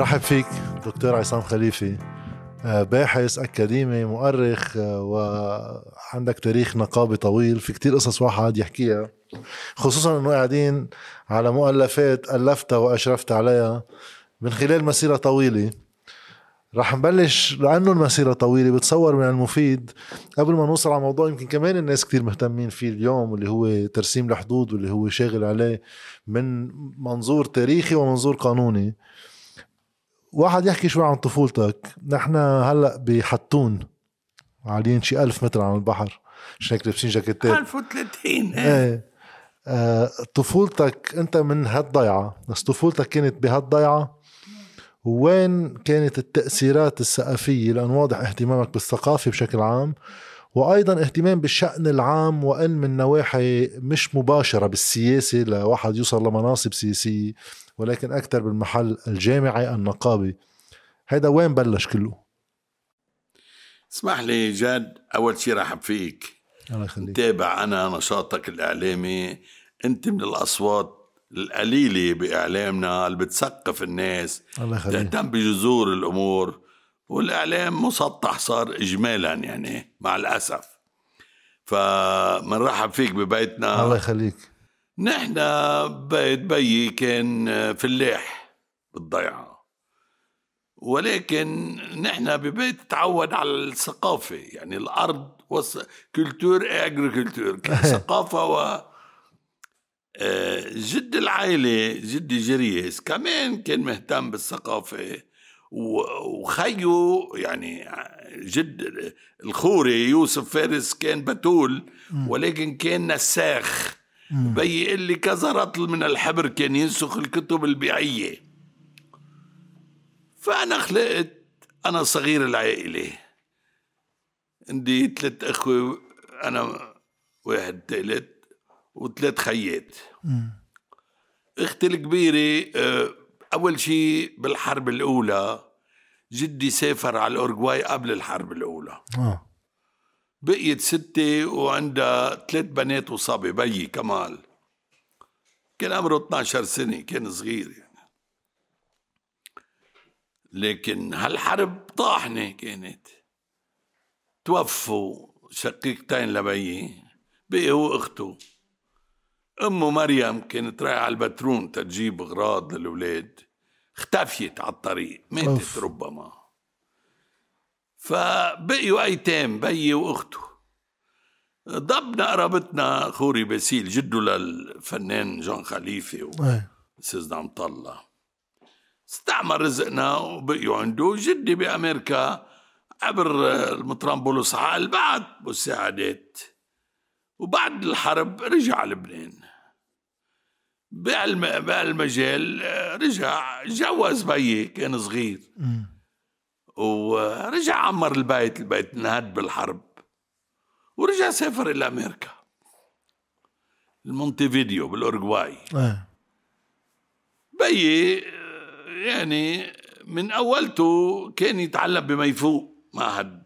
رحب فيك دكتور عصام خليفي، باحث أكاديمي مؤرخ وعندك تاريخ نقابي طويل، في كتير قصص واحد يحكيها، خصوصا أنه قاعدين على مؤلفات ألفتها وأشرفت عليها من خلال مسيرة طويلة. رح نبلش لأنه المسيرة طويلة، بتصور من المفيد قبل ما نوصل على موضوع يمكن كمان الناس كتير مهتمين فيه اليوم، اللي هو ترسيم الحدود، واللي هو شاغل عليه من منظور تاريخي ومنظور قانوني. واحد يحكي شوي عن طفولتك. نحن هلأ بحتون، عاليين شي 1000 متر عن البحر، شنك لابسين جاكيتات 1030. طفولتك أنت من هالضيعة، بس طفولتك كانت بهالضيعة، وين كانت التأثيرات الثقافية؟ لأن واضح اهتمامك بالثقافة بشكل عام، وأيضا اهتمام بالشأن العام، وإن من نواحي مش مباشرة بالسياسة لواحد يوصل لمناصب سياسية، ولكن أكثر بالمحل الجامعي النقابي. هيدا وين بلش كله؟ اسمح لي جاد، أول شيء رحب فيك، الله يخليك. نتابع أنا نشاطك الإعلامي، أنت من الأصوات القليلة بإعلامنا اللي بتثقف الناس، تهتم بجذور الأمور، والإعلام مسطح صار إجمالا يعني مع الأسف. فمنرحب فيك ببيتنا، الله يخليك. نحن بيت بيي كان فلاح بالضيعة، ولكن نحن ببيت تعود على الثقافة، يعني الأرض كولتور أجريكولتور، ثقافة. و جد العائلة جدي جريس كمان كان مهتم بالثقافة، وخيو يعني جد الخوري يوسف فارس كان بتول، ولكن كان نساخ. بي اللي كذا رطل من الحبر كان ينسخ الكتب البيعية. فأنا خلقت أنا صغير العائلة، عندي 3 أخوة، أنا واحد ثالث، و3 خيات. أختي الكبيرة أول شيء بالحرب الأولى جدي سافر على الأورجواي قبل الحرب الأولى. بقيت 6 وعندها 3 بنات وصبي. بيي كمال كان عمره 12 سنة، كان صغير يعني. لكن هالحرب طاحنة كانت، توفوا شقيقتين لبيي، بقي هو أخته. أمه مريم كانت رايحة على البترون تجيب أغراض للأولاد، اختفيت على الطريق، ماتت ربما. فبقيوا أيتام بيي وأخته. ضبنا قرابتنا خوري باسيل، جده للفنان جون خليفة وأستاذ عم طلع، استعمل رزقنا وبقيوا عنده. جدي بأمريكا عبر المطرمبولوس عقل بعد مساعدات، وبعد الحرب رجع على لبنان بهالمجال. رجع جوز بيي كان صغير، ورجع عمر البيت، البيت انهد بالحرب، ورجع سافر إلى أمريكا، المونتيفيديو بالأورجواي. بيي يعني من أولته كان يتعلم بميفو، معهد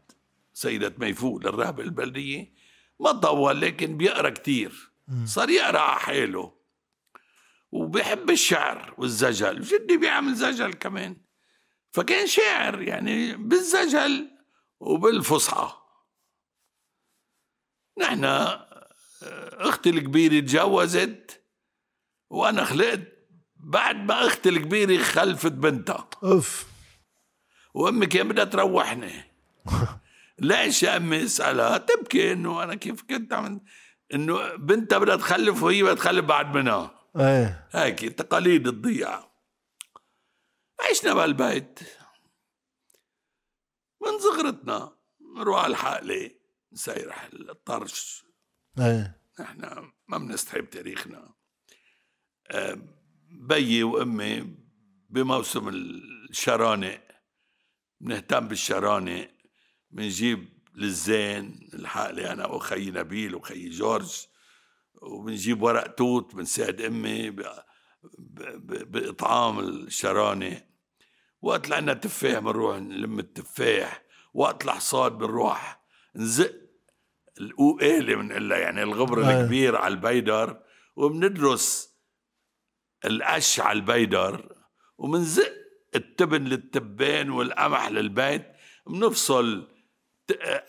سيدة ميفو للرهبة البلدية، ما طول لكن بيقرأ كتير، صار يقرأ على حاله، وبيحب الشعر والزجل، وجدي بيعمل زجل كمان، فكان شاعر يعني بالزجل وبالفصحى. نحن اختي الكبيرة تجوزت، وانا خلقت بعد ما اختي الكبيرة خلفت بنتها. وامي كان بدها تروحني. ليش يا امي؟ اسألها، تبكي انه انا كيف كنت عم انه بنتها بدها تخلف وهي بدها تخلف بعد منها. هيك تقاليد الضيعة. عشنا بالبيت من صغرتنا، نروح على الحقلة، نسيرح الطرش. نحن ما بنستحب تاريخنا. بيي وأمي بموسم الشرانق بنهتم بالشرانق، بنجيب للزين الحقلة أنا وخي نبيل وخي جورج، وبنجيب ورق توت، بنساعد أمي بإطعام الشرانق. وقت اللي عنا تفاح بنروح نلم التفاح، وقت الحصاد بنروح نزق القوقالة بنقلها، يعني الغبر الكبير على البيدر، وبندرس القش على البيدر، وبنزق التبن للتبان والقمح للبيت، بنفصل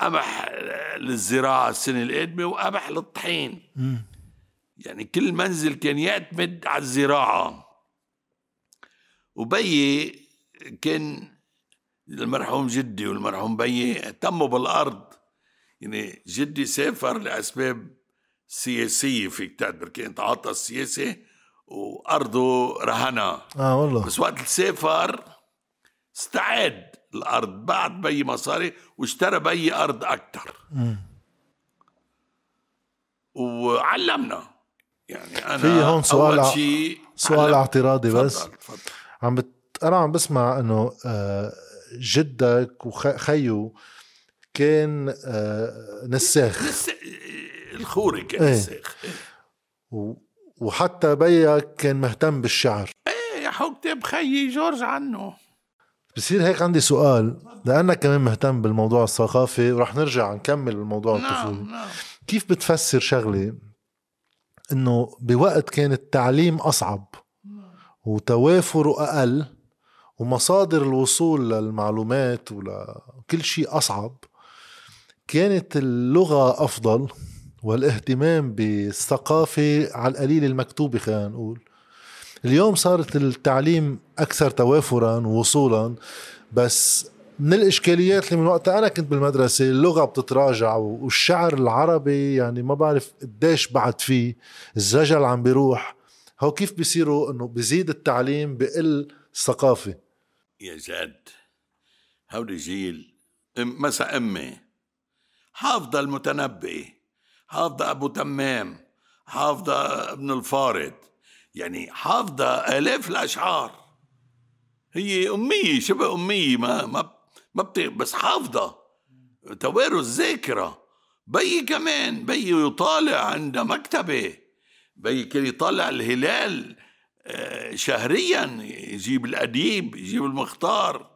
قمح للزراعة السنة القادمة وقمح للطحين. يعني كل منزل كان يعتمد على الزراعة. وبي كان المرحوم جدي والمرحوم بي اهتموا بالأرض. يعني جدي سافر لأسباب سياسية، فيك تعتبر كان تعاطى السياسة وأرضه رهنة. والله. بس وقت السافر استعاد الأرض، بعت بي مصاري واشترى بي أرض أكتر. وعلمنا. يعني أنا في هون سؤال اعتراضي بس. تفضل. أنا عم بسمع أنه جدك وخيو كان نساخ، الخوري كان نساخ، وحتى بيك كان مهتم بالشعر. يا حو كتاب خيي جورج عنه. بصير هيك عندي سؤال، لأنك كمان مهتم بالموضوع الثقافي ورح نرجع نكمل الموضوع الطفولي. كيف بتفسر شغلي إنه بوقت كان التعليم أصعب وتوافره أقل ومصادر الوصول للمعلومات وكل شيء أصعب، كانت اللغة أفضل والاهتمام بالثقافة على القليل المكتوبة. خلينا نقول اليوم صارت التعليم أكثر توافراً ووصولاً، بس من الإشكاليات اللي من وقت أنا كنت بالمدرسة اللغة بتتراجع، والشعر العربي يعني ما بعرف قديش بعد فيه الزجل عم بيروح. هو كيف بيصيروا إنه بيزيد التعليم بقل الثقافة؟ يا جد هودي جيل مسا أمي حافظة المتنبي، حافظة أبو تمام، حافظة ابن الفارد، يعني حافظة آلاف الأشعار. هي أمية، شبه أمية، ما بس حافظة، توارث ذاكرة. بي كمان، بي يطالع عند مكتبة، بي كان يطالع الهلال شهريا، يجيب الأديب، يجيب المختار،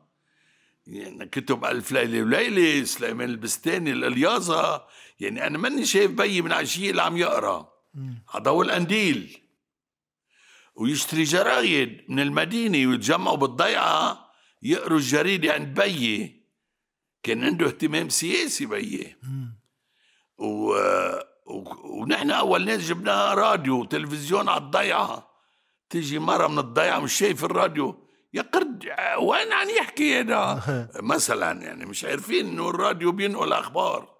يعني كتب ألف ليلة وليلة، سليمان البستاني، الإلياظة. يعني أنا ماني شايف بي من عشية اللي عم يقرأ عضو الأنديل ويشتري جرايد من المدينة ويتجمعوا بالضيعة يقروا الجريدة عند بي. كان عنده اهتمام سياسي بي. ونحن أول ناس جبنا راديو وتلفزيون على الضيعة. تيجي مرة من الضيعة مش شايف الراديو، يا قرد وين عم يحكي هذا؟ مثلا يعني مش عارفين إنه الراديو بينقل أخبار.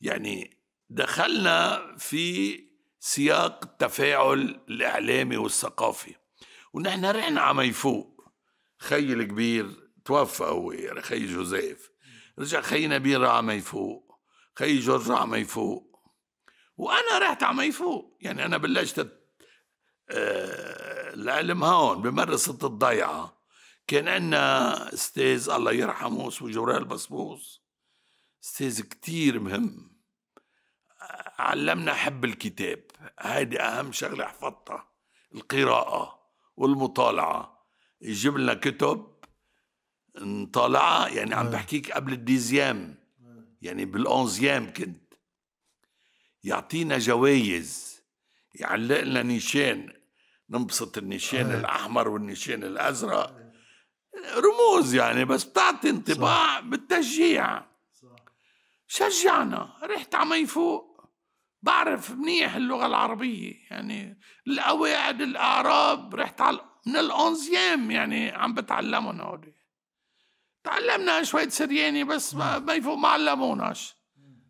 يعني دخلنا في سياق التفاعل الإعلامي والثقافي. ونحن رحنا عم يفوق، خي الكبير توفى، هو خي جوزيف، رجع خي نبيل عم يفوق، خي جورج عم يفوق، وأنا رحت عم يفوق. يعني أنا بلشت العلم هون بمدرسة الضيعة. كان عندنا استاذ الله يرحمه اسمه جورال بصبوص، استاذ كتير مهم، علمنا حب الكتاب. هذه أهم شغلة حفظتها، القراءة والمطالعة. يجيب لنا كتب نطالعة، يعني عم بحكيك قبل الديزيام، يعني بالأونزيام كنت. يعطينا جوايز، يعلق لنا نيشان، ننبسط النيشان الأحمر والنيشان الأزرق، رموز يعني، بس بتعطي انطباع بالتشجيع. شجعنا. رحت عمي فوق، بعرف منيح اللغة العربية، يعني القواعد، الأعراب، رحت من الأونزيام يعني عم بتعلمون هودي. تعلمنا شوية سرياني بس ما يفوق ما علموناش.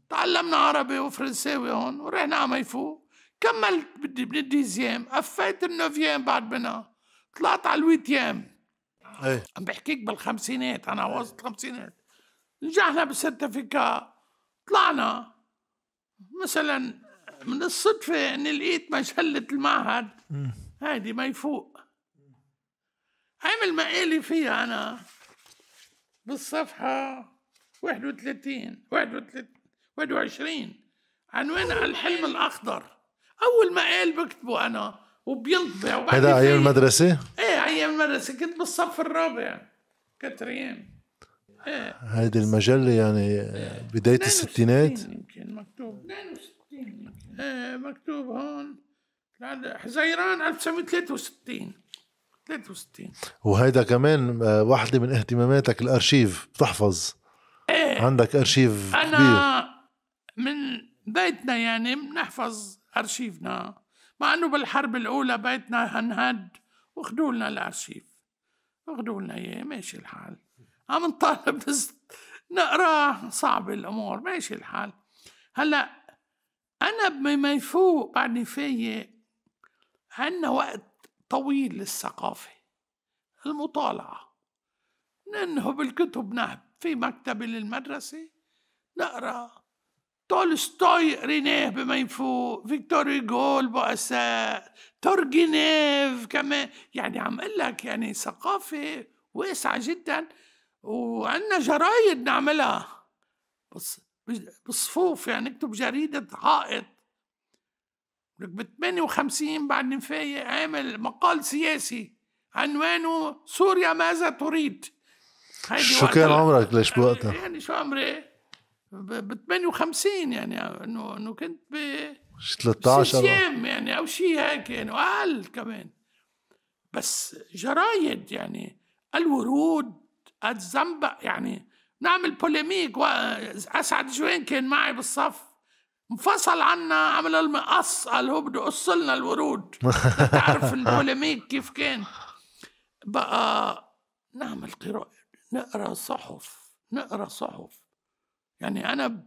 تعلمنا عربي وفرنساوي هون، ورحنا عم يفوق. كملت بالديزيام، قفيت النوفيام بعد منها، طلعت على الويتيام. عم بحكيك بالخمسينات، أنا وسط الخمسينات. نجحنا بالسيرتيفيكا، طلعنا. مثلا من الصدفة أني لقيت مجلة المعهد هادي ما يفوق، عامل مقالي فيها أنا بالصفحة 31 عنوانها الحلم الأخضر. أول مقال بكتبه أنا وبينطبع. هذا أيام المدرسة؟ إيه أيام المدرسة، كنت بالصف الرابع كتريام. هذه المجلة يعني بداية الستينات، يمكن مكتوب 62، مكتوب هون حزيران 1963. 63. وهيدا كمان واحدة من اهتماماتك الأرشيف، بتحفظ إيه؟ عندك أرشيف أنا كبير. من بيتنا يعني بنحفظ أرشيفنا، مع أنه بالحرب الأولى بيتنا هنهد واخدوا لنا الأرشيف، واخدوا لنا إياه. ماشي الحال، عم نطالب نقراه، صعب الأمور، ماشي الحال. هلأ أنا بما يفوق بعدني فيه عنا وقت طويل للثقافة، المطالعة، ننهب الكتب، نهب في مكتبة للمدرسة نقرأ تولستوي، قريناه بما يفوق، فيكتور هوغو، البؤساء، تورجينيف كمان. يعني عم أقول لك يعني ثقافة واسعة جدا، وعندنا جرايد نعملها بس بصفوف، يعني نكتب جريدة عائد. لك ب 58 بعد نفاية عامل مقال سياسي عنوانه سوريا ماذا تريد. شو كان عمرك ليش بوقتها؟ يعني شو عمري؟ ب 58 يعني انه كنت ب 13 يعني او شيء هيك يعني، اقل كمان. بس جرايد يعني الورود، الزنبق، يعني نعمل بوليميك. واسعد جوين كان معي بالصف، انفصل عنا، عمل المقص، قال هو بده يقص لنا الورود. تعرف البوليميك كيف كان بقى؟ نعمل قراءة، نقرا صحف، نقرا صحف. يعني انا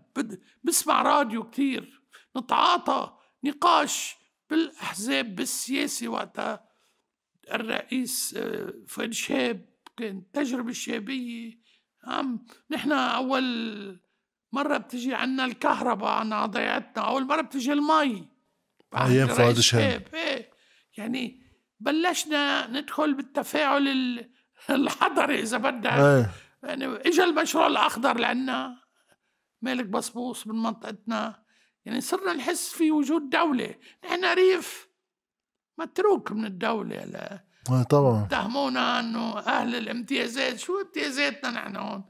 بسمع راديو كتير، نتعاطى نقاش بالاحزاب، بالسياسي وقتها الرئيس فؤاد شهاب، كان تجربة شبابية. نحن أول مرة بتجي عنا الكهرباء عن عضيعتنا، أول مرة بتجي المي أيام فؤاد شهاب. يعني بلشنا ندخل بالتفاعل الحضري إذا بدك. يعني إجا المشروع الأخضر لعنا، مالك بصبوص من منطقتنا، يعني صرنا نحس في وجود دولة. نحن ريف متروك من الدولة، لا طبعا تهمونا انه اهل الامتيازات. شو امتيازاتنا نحن هون؟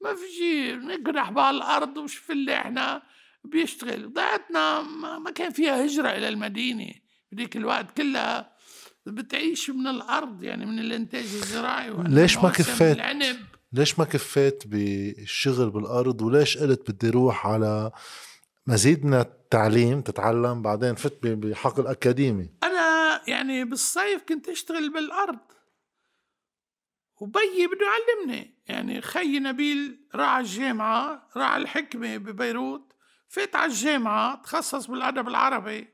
ما في شيء، نقرح بهالارض وشوف اللي احنا بيشتغل. ضيعتنا ما كان فيها هجره الى المدينه بديك الوقت، كلها بتعيش من الارض، يعني من الانتاج الزراعي. ليش ما كفيت بالشغل بالارض؟ وليش قلت بدي روح على مزيد من التعليم، تتعلم بعدين فت بحقل اكاديمي؟ يعني بالصيف كنت اشتغل بالارض، وبيي بده يعلمني. يعني خي نبيل راح على الجامعه، راح على الحكمه ببيروت، فات على الجامعه، تخصص بالادب العربي،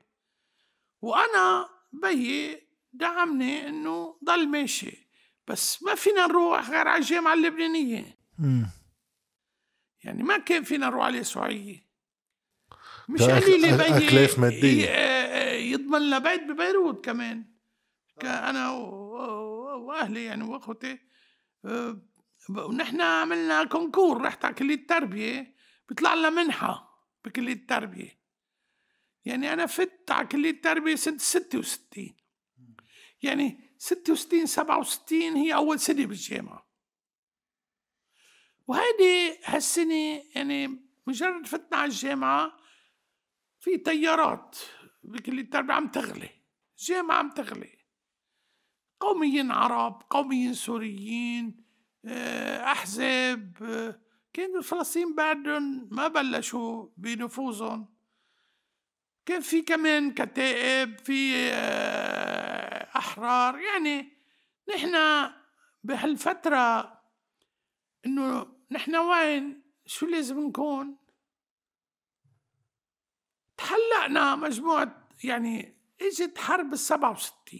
وانا بيي دعمني انه ضل ماشي. بس ما فينا نروح غير على الجامعه اللبنانيه. يعني ما كان فينا نروح على السعوديه، مش قليله بيي اكلاف ماديه يضمن لنا بيت ببيروت كمان. انا واهلي يعني واخوتي، ونحن عملنا كونكور. رحت على كليه التربيه، بيطلع لنا منحه بكليه التربيه. يعني انا فت على كليه التربيه سنه 66، يعني 66 67 هي اول سنه بالجامعه. وهيدي هالسنه يعني مجرد فتنا على الجامعه، في طيارات بكل التربية عم تغلي، الجامعة عم تغلي، قوميين عرب، قوميين سوريين، أحزاب. كانوا فلسطين بعدهم ما بلشوا بنفوذهم، كان في كمان كتائب، في أحرار. يعني نحن بهالفترة إنه نحن وين، شو لازم نكون؟ تحلقنا مجموعة. يعني اجت حرب ال67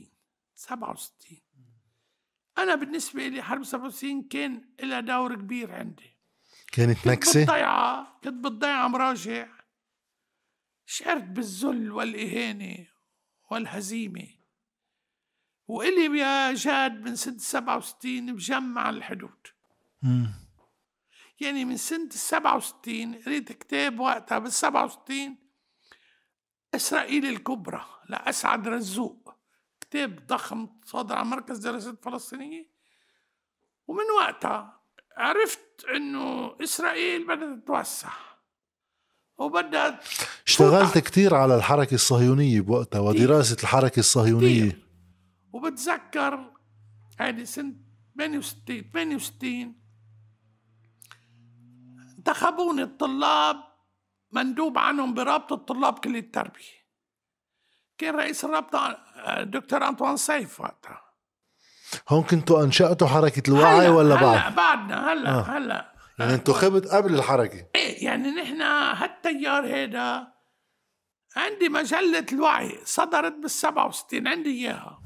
67. أنا بالنسبة لي حرب 67 كان لها دور كبير عندي. كانت نكسة، كنت بالضيعة مراجع، شعرت بالذل والإهانة والهزيمة. وإلي يا جاد من سنة 67 بجمع الحدود. يعني من سنة 67 قريت كتاب وقتها بال67 إسرائيل الكبرى لأسعد رزوق، كتاب ضخم صادر عن مركز دراسات فلسطينية. ومن وقتها عرفت إنه إسرائيل بدها تتوسع وبدها. اشتغلت كتير على الحركة الصهيونية بوقتها ودراسة الحركة الصهيونية كتير. وبتذكر هذه سنة 68 انتخبوني الطلاب مندوب عنهم برابطة الطلاب كلية التربية. كان رئيس الرابطة دكتور أنطوان سيف وقتها. هون كنتوا أنشأتوا حركة الوعي ولا بعد؟ هلا بعدنا هلا هلا يعني انتوا خبت قبل الحركة. ايه يعني نحن هالتيار هيدا عندي مجلة الوعي صدرت بال67 عندي إياها.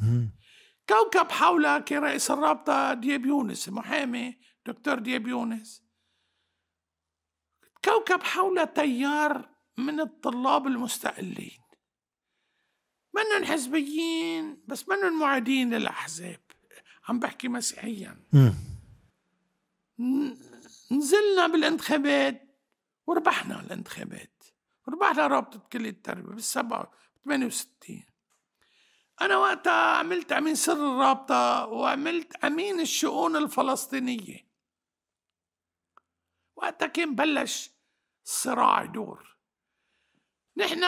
كوكب حولها كان رئيس الرابطة دياب يونس محامي دكتور دياب يونس. كوكب حولها تيار من الطلاب المستقلين منن حزبيين بس منن معادين للأحزاب، عم بحكي مسيحيا. نزلنا بالانتخابات وربحنا الانتخابات، ربحنا رابطة كلية التربية بال68. أنا وقتها عملت أمين سر الرابطة وعملت أمين الشؤون الفلسطينية. وقتها كان بلش الصراع يدور. نحن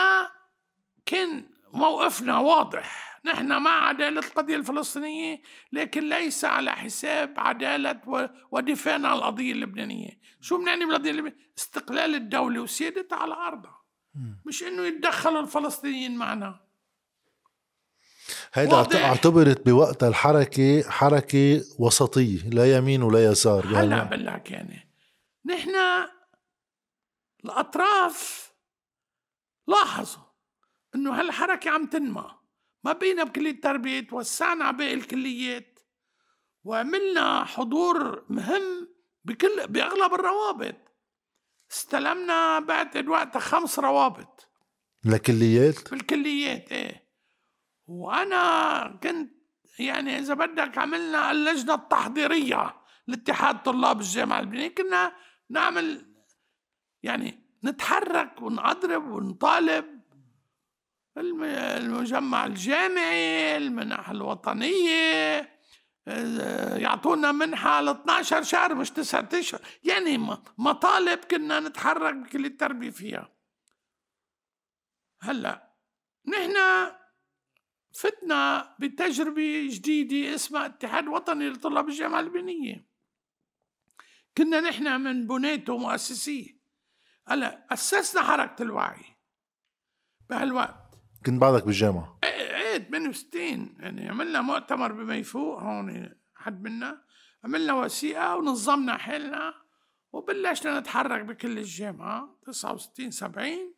كان موقفنا واضح، نحن مع عدالة القضية الفلسطينية لكن ليس على حساب عدالة ودفاعنا عن القضية اللبنانية. شو بنعني بالقضية اللبنانية؟ استقلال الدولة وسيادتها على أرضها، مش إنه يتدخلوا الفلسطينيين معنا. هيدا اعتبرت بوقت الحركة حركة وسطية لا يمين ولا يسار. هلا بالله يعني نحن الأطراف لاحظوا إنه هالحركة عم تنمى، ما بقينا بكلية التربية، توسعنا على باقي الكليات وعملنا حضور مهم بأغلب الروابط. استلمنا بعد وقتها 5 روابط لكليات بالكليات. إيه وأنا كنت يعني إذا بدك عملنا اللجنة التحضيرية لاتحاد طلاب الجامعة اللبنانية، كنا نعمل يعني نتحرك ونضرب ونطالب المجمع الجامعي، المنح الوطنية، يعطونا منحة ل 12 شهر مش 9 اشهر، يعني مطالب كنا نتحرك بكل التربية فيها. هلا نحن فتنا بتجربة جديدة اسمها اتحاد وطني لطلاب الجامعة اللبنانية. كنا نحن من بناته مؤسسيه. هلا أسسنا حركة الوعي بهالوقت. كنت بعدك بالجامعة؟ ايه 68 يعني عملنا مؤتمر بميفوق هون حد منا، عملنا وثيقة ونظمنا حالنا وبلشنا نتحرك بكل الجامعة 69 70.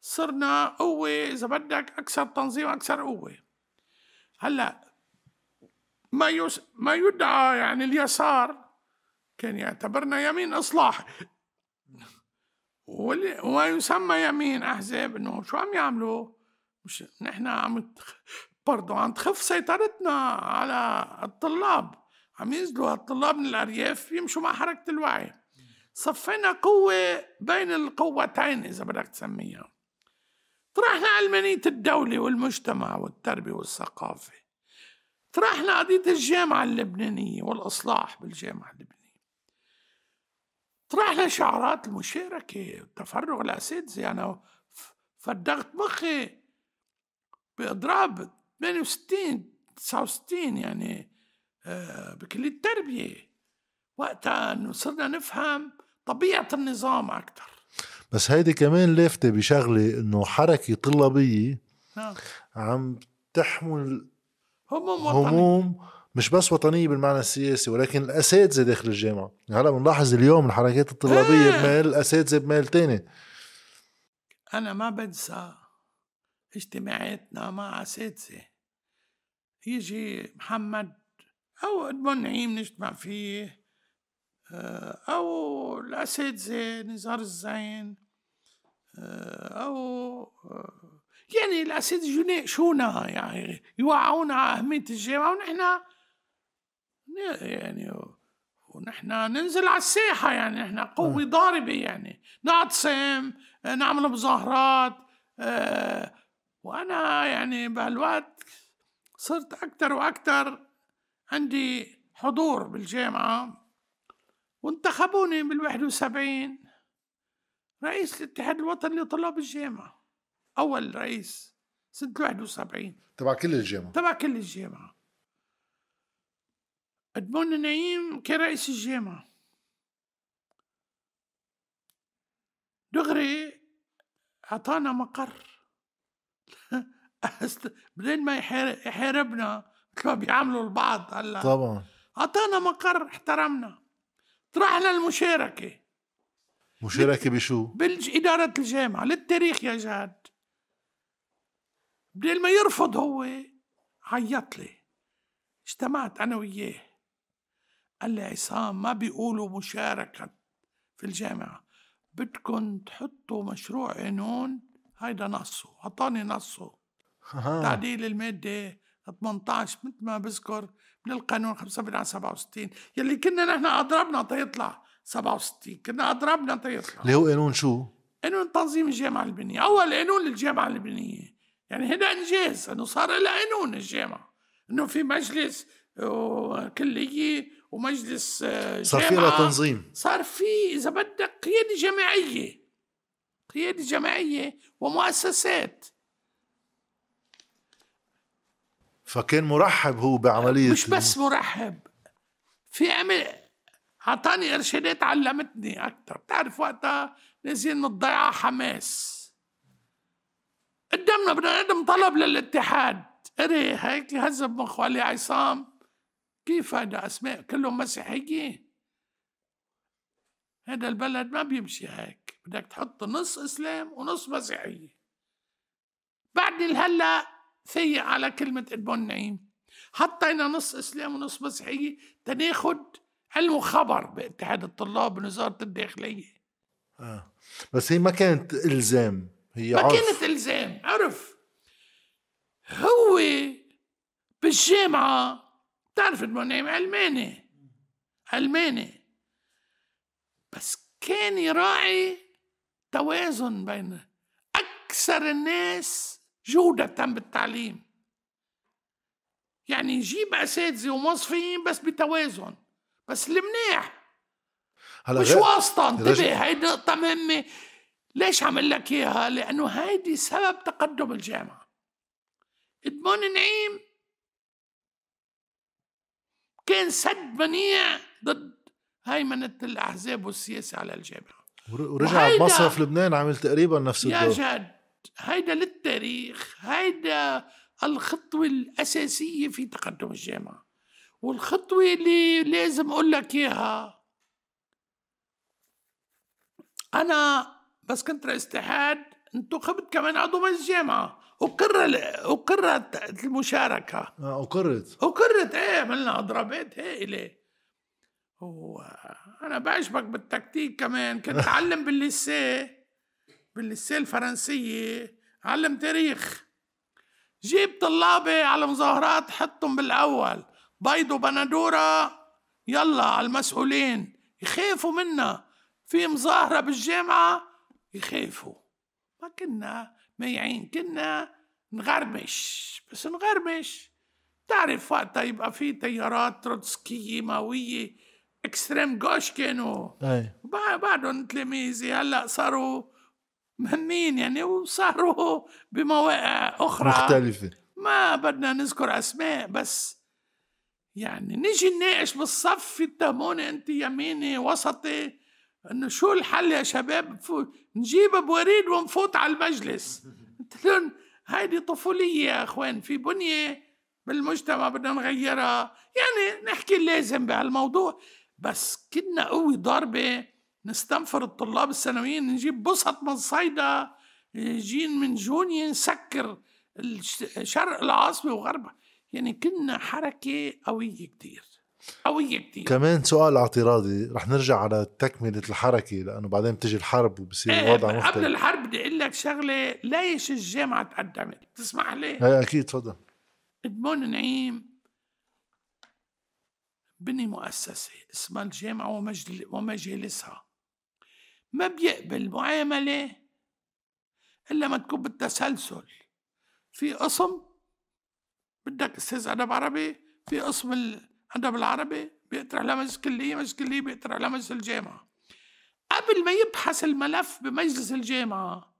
صرنا قوة إذا بدك أكثر تنظيم أكثر قوة. هلا ما يدعى يعني اليسار كان يعتبرنا يمين إصلاح وما يسمى يمين أحزاب. إنه شو عم يعملوا؟ مش نحن عم برضه عم تخف سيطرتنا على الطلاب، عم ينزلوا الطلاب من الأرياف يمشوا مع حركة الوعي. صفينا قوة بين القوتين إذا بدك تسميها. طرحنا علمانية الدولة والمجتمع والتربية والثقافة، طرحنا قضية الجامعة اللبنانية والإصلاح بالجامعة اللبنانية، طرحنا شعارات المشاركة والتفرغ للأساتذة. أنا فدغت مخي بإضراب 68 69 يعني بكلية التربية. وقتها صرنا نفهم طبيعة النظام أكتر. بس هيدي كمان لافتة بشغلة إنه حركة طلابية عم تحمل هموم مش بس وطنية بالمعنى السياسي ولكن الأساتذة داخل الجامعة. هلا بنلاحظ اليوم الحركات الطلابية بمال، الأساتذة بمال تاني. أنا ما بنسى اجتماعاتنا مع أساتذة. يجي محمد أو إدمون نعيم نجتمع فيه أو الأساتذة نزار زين أو يعني الأساتذة يناقشونا يعني يوعونا على أهمية الجامعة ونحن يعني ونحن ننزل على الساحة. يعني نحن قوة ضاربة يعني نعتصم نعمل مظاهرات. وأنا يعني بهالوقت صرت أكتر وأكتر عندي حضور بالجامعة. وانتخبوني بال71 رئيس الاتحاد الوطني لطلاب الجامعة، أول رئيس سنة 71 تبع كل الجامعة. إدمون نعيم كرئيس الجامعة دغري عطانا مقر بدل ما يحاربنا كما بيعملوا البعض هلا. طبعا عطانا مقر، احترمنا، طرحنا المشاركة. مشاركة بشو؟ بإدارة الجامعة للتاريخ يا جاد. بدل ما يرفض هو عيط لي، اجتمعت أنا وياه، قال لي عصام ما بيقولوا مشاركة في الجامعة، بدكم تحطوا مشروع قانون. هيدا نصه، عطاني نصه تعديل المادة 18 مثل ما بذكر من القانون 75/67 يلي كنا نحن أضربنا تيطلع 67، كنا أضربنا تيطلع. اللي هو قانون شو؟ قانون تنظيم الجامعة اللبنانية، أول قانون للجامعة اللبنانية. يعني هذا إنجاز إنه صار لها قانون الجامعة، إنه في مجلس كلية ومجلس جامعة، صار فيها تنظيم، صار في إذا بدك قيادة جماعية، قيادة جماعية ومؤسسات. فكان مرحب هو بعملية، مش بس مرحب، في عمل، عطاني إرشادات علمتني أكثر. بتعرف وقتها نازلين من الضيعة حماس، قدمنا بدنا نقدم طلب للاتحاد. قري هيك هزب مخه، قال لي عصام كيف هذا اسماء كلهم مسيحيين؟ هذا البلد ما بيمشي هيك، بدك تحط نص اسلام ونص مسيحيه. بعد الهلا ثيق على كلمه إدمون نعيم، حطينا نص اسلام ونص مسيحيه تناخد علم وخبر باتحاد الطلاب بوزاره الداخليه. بس هي ما كانت الزام، هي ما كانت إلزام، عرف هو بالجامعة. بتعرف إدمون نعيم علماني، علماني، بس كان يراعي توازن بين أكثر الناس جودة بالتعليم، يعني يجيب أساتذة وموظفين بس بتوازن، بس المناح مش واسطة. انتبه، هيدي نقطة مهمة. ليش عمل لك اياها؟ لانه هيدي سبب تقدم الجامعه. إدمون نعيم كان سد منيع ضد هيمنه الاحزاب والسياسه على الجامعه، ورجع بمصرف لبنان عمل تقريبا نفس الدور. يا جد هيدا للتاريخ، هيدا الخطوه الاساسيه في تقدم الجامعه، والخطوه اللي لازم اقول لك اياها. انا بس كنت رئيس اتحاد انتخبت كمان عضو مجلس الجامعه، اقرت المشاركه. اقرت ايه، عملنا اضرابات هائله. وانا بعجبك بالتكتيك كمان، كنت اعلم بالليسيه الفرنسيه، علم تاريخ، جيب طلابي على مظاهرات حطهم بالاول، بيض وبندوره، يلا على المسؤولين يخافوا منا في مظاهره بالجامعه، يخافوا. ما كنا ميعين، كنا نغرمش، بس نغرمش. تعرف وقتها يبقى في تيارات تروتسكية ماوية اكستريم جوش كانوا، بعدهم تلاميذي هلا صاروا مهمين يعني، وصاروا بمواقع اخرى مختلفة، ما بدنا نذكر اسماء. بس يعني نيجي نناقش بالصف، يتهموني انت يميني وسطي، انه شو الحل يا شباب؟ نجيب بوريد ونفوت على المجلس. قلت لهم هيدي طفوليه يا اخوان، في بنيه بالمجتمع بدنا نغيرها، يعني نحكي اللازم بهالموضوع. بس كنا قوي ضاربه، نستنفر الطلاب الثانويين، نجيب بسط من صيدا، جين من جونيا، نسكر شرق العاصمه وغربها، يعني كنا حركه قويه كتير، قوية كتير. كمان سؤال اعتراضي، رح نرجع على تكملة الحركة لأنه بعدين بتجي الحرب وبصير الوضع مختلف. قبل الحرب بدي أقول لك شغلة، ليش الجامعة تقدمت؟ تسمح لي؟ إيه أكيد تفضل. إدمون نعيم بني مؤسسة اسمها الجامعة ومجالسها، ما بيقبل معاملة إلا ما تكون بالتسلسل، في قسم بدك أستاذ أدب عربي، في قسم أدب العربي بيقترح لمجلس كلية، مجلس كلية بيقترح لمجلس الجامعة. قبل ما يبحث الملف بمجلس الجامعة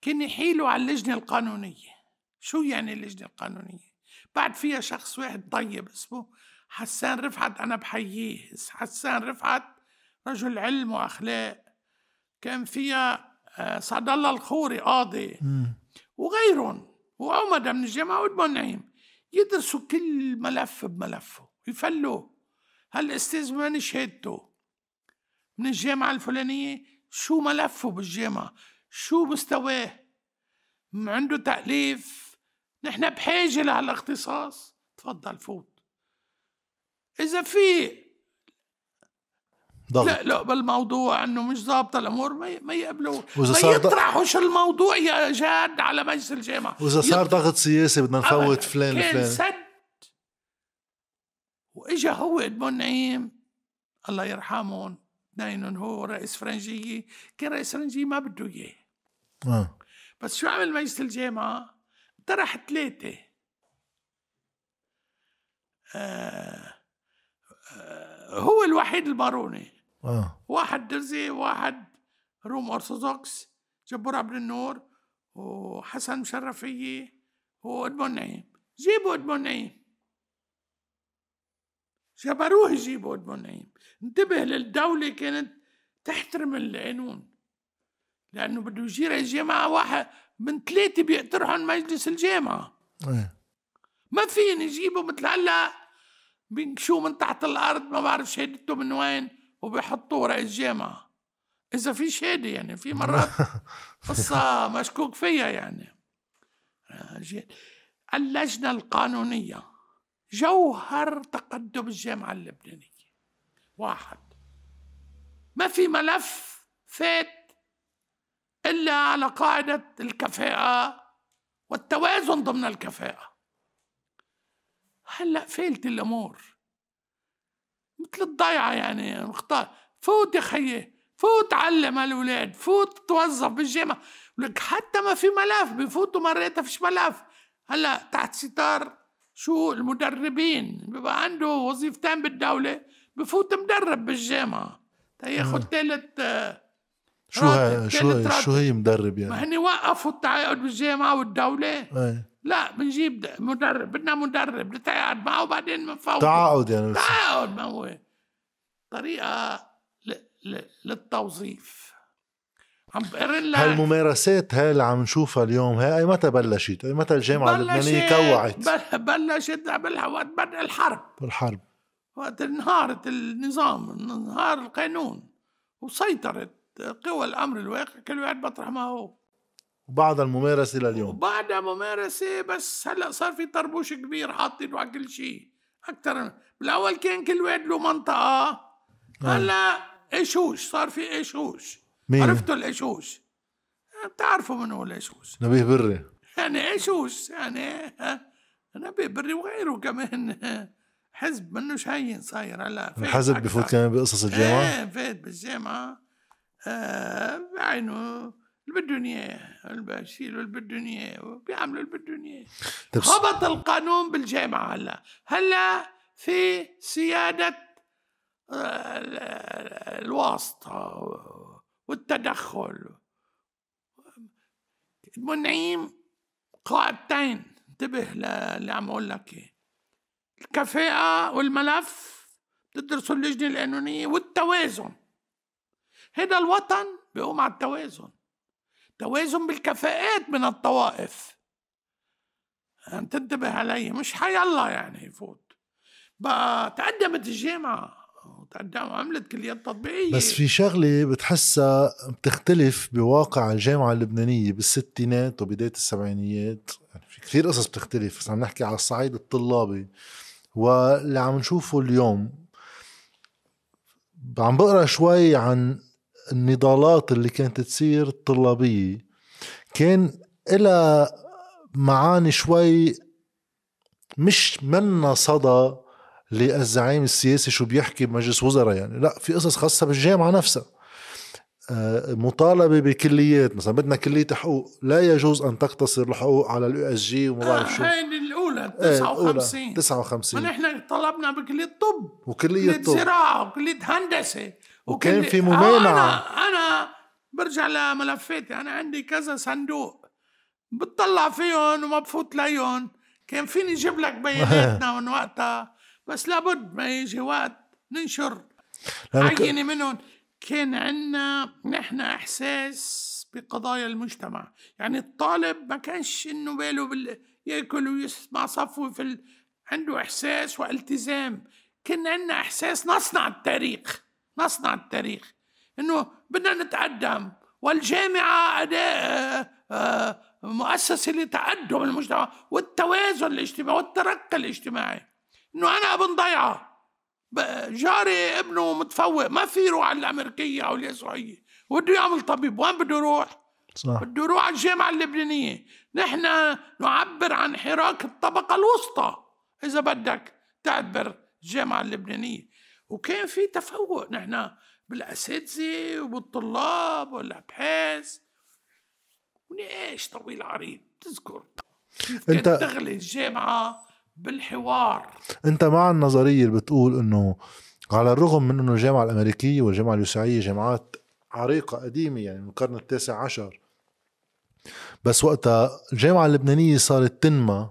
كان يحيلوا على اللجنة القانونية. شو يعني اللجنة القانونية؟ بعد فيها شخص واحد طيب اسمه حسان رفعت، أنا بحييه. حسان رفعت رجل علم وأخلاق. كان فيها سعد الله الخوري قاضي وغيرهم، وعمد من الجامعة وإدمون نعيم، يدرسوا كل ملف بملفه يفلوه. هالأستاذ من شهادته من الجامعة الفلانية، شو ملفه بالجامعة، شو مستواه، عنده تأليف، نحن بحاجة لهالاختصاص، تفضل فوت. إذا في لا لا بالموضوع أنه مش ضابطة الأمور ما يقبلوه، ما يطرحوش الموضوع يا جاد على مجلس الجامعة. وإذا صار ضغط سياسي بدنا نفوت فلان فلان، كان سد. وإجا هو إدمون نعيم الله يرحمهم اثنينهم، هو رئيس فرنجية، كان رئيس فرنجية ما بده إياه. بس شو عمل مجلس الجامعة؟ طرح ثلاثة. هو الوحيد الباروني، واحد درزي، واحد روم أرثوذكس جبور عبد النور، وحسن مشرفية، وإدمون نعيم. جيبوا إدمون نعيم، جبروه يجيبوا إدمون نعيم. انتبه، للدولة كانت تحترم القانون، لأنه بده يجير الجامعة واحد من ثلاثة بيقترحون مجلس الجامعة. ما فين يجيبوا مثل هلا بينكشوه من تحت الأرض، ما بعرف شهادته من وين، وبيحطوه رئيس جامعة إذا في شهادة. يعني في مرات قصة مشكوك فيها يعني. اللجنة القانونية جوهر تقدم الجامعة اللبنانية، واحد ما في ملف فات إلا على قاعدة الكفاءة والتوازن ضمن الكفاءة. هلأ فيلت الأمور مثل الضيعة يعني. مختار فوت يا خيي، فوت علم الأولاد، فوت توظف بالجامعة. ولك حتى ما في ملف بفوتوا مرات، فيش ملف. هلأ تحت ستار شو المدربين بيبقى عنده وظيفتين بالدولة، بفوت مدرب بالجامعة تاخد تالت. شو هي مدرب يعني؟ ما هني وقفوا التعاقد بالجامعة والدولة. لا بنجيب مدرب، بدنا مدرب نتعاقد معه وبعدين منفوته. تعاقد يعني، تعاقد. ما هو طريقة للتوظيف. عم بقرن هالممارسات هاي اللي عم نشوفها اليوم، هاي متى بلشت؟ متى الجامعة اللبنانية كوعت؟ بلشت وقت بدء الحرب، وقت انهارت النظام، انهار القانون وسيطرت قوى الأمر الواقع، كل واحد بطرح ما هو. وبعدها الممارسة لليوم، وبعدها ممارسة. بس هلأ صار في طربوش كبير حاطينه على كل شيء أكتر. بالأول كان كل واحد له منطقة، هلأ إيشوش، صار في إيشوش. عرفتوا الإيشوش؟ بتعرفوا من هو الإيشوش؟ نبيه بري يعني إيشوش يعني. نبيه بري وغيره كمان، حزب منه شيء صاير هلأ. الحزب بفوت كمان بقصص الجامعة، فات بالجامعة. بعينه اللي بدهم اياه، بشيلوا اللي بدهم اياه، بيعملوا اللي بدهم اياه. هبط القانون بالجامعه. هلا في سياده الواسطه والتدخل. إدمون نعيم قاعدتين، انتبه اللي عم اقول لك، الكفاءه والملف بتدرسوا اللجنه القانونيه، والتوازن. هذا الوطن بيقوم على التوازن، توازن بالكفاءات من الطوائف. أن تنتبه علي، مش حيالله يعني يفوت. بقى تقدمت الجامعة وعملت كليات تطبيقية. بس في شغلة بتحسها بتختلف بواقع الجامعة اللبنانية بالستينات وبداية السبعينيات، يعني في كثير قصص بتختلف، بس عم نحكي على الصعيد الطلابي واللي عم نشوفه اليوم. عم بقرأ شوي عن النضالات اللي كانت تصير الطلابية، كان إلها معاني شوي مش منا صدى للزعيم السياسي شو بيحكي بمجلس وزراء يعني. لا، في قصص خاصة بالجامعة نفسها، مطالبة بكليات، مثلا بدنا كلية حقوق، لا يجوز أن تقتصر الحقوق على الUSG وما بعرف شو. هاي الأولى 59. ونحن طلبنا بكلية طب وكلية زراعة وكلية هندسة، وكان في ممانعة. أنا برجع لملفاتي، أنا عندي كذا صندوق بتطلع فيهم وما بفوت ليهم. كان فيني أجيب لك بياناتنا من وقتها، بس لابد ما يجي وقت ننشر عينة منهم. كان عندنا نحن إحساس بقضايا المجتمع، يعني الطالب ما كانش إنه باله يأكل ويسمع صفوه عنده إحساس والتزام. كنا عندنا إحساس نصنع التاريخ، نصنع التاريخ، إنه بدنا نتقدم، والجامعة أداء مؤسسة لتقدم المجتمع والتوازن الاجتماعي والترقي الاجتماعي. إنه أنا بنضيعها، جاري ابنه متفوق ما في يروح على الأمريكية أو اليسوعية، وبده يعمل طبيب، وين بده يروح؟ صح، بده يروح على الجامعة اللبنانية. نحن نعبر عن حراك الطبقة الوسطى، إذا بدك تعبر الجامعة اللبنانية. وكان في تفوق نحن بالأساتذة وبالطلاب والأبحاث، ونقاش طويل عريض. تذكر كانت تغلي الجامعة بالحوار. أنت مع النظرية اللي بتقول إنه على الرغم من إنه الجامعة الأمريكية والجامعة اليسوعية جامعات عريقة قديمة، يعني من القرن التاسع عشر، بس وقتها الجامعة اللبنانية صارت تنمى،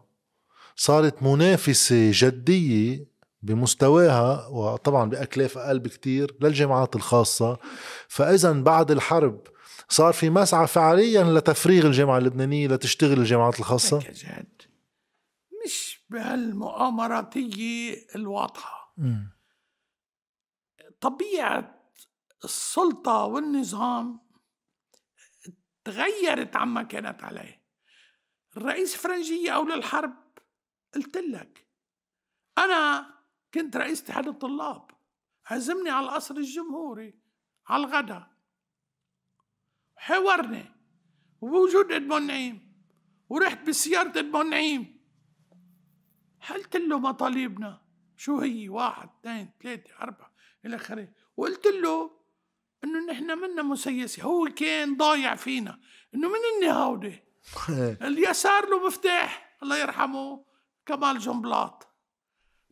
صارت منافسة جدية بمستواها وطبعا بأكلاف أقل بكتير للجامعات الخاصة. فإذا بعد الحرب صار في مسعى فعليا لتفريغ الجامعة اللبنانية لتشتغل الجامعات الخاصة. مش بهالمؤامراتية الواضحة. طبيعة السلطة والنظام تغيرت عما كانت عليه. الرئيس فرنجية أول الحرب قلت لك أنا كنت رئيس اتحاد الطلاب، عزمني على القصر الجمهوري على الغدا، حورني وبوجود إدمون نعيم، ورحت بسيارة إدمون نعيم، حلت له مطالبنا شو هي، 1 2 3 4 إلى آخره، وقلت له إنه نحن منا مسيسة. هو كان ضايع فينا إنه من النهاودة اليسار له مفتاح، الله يرحمه كمال جنبلاط.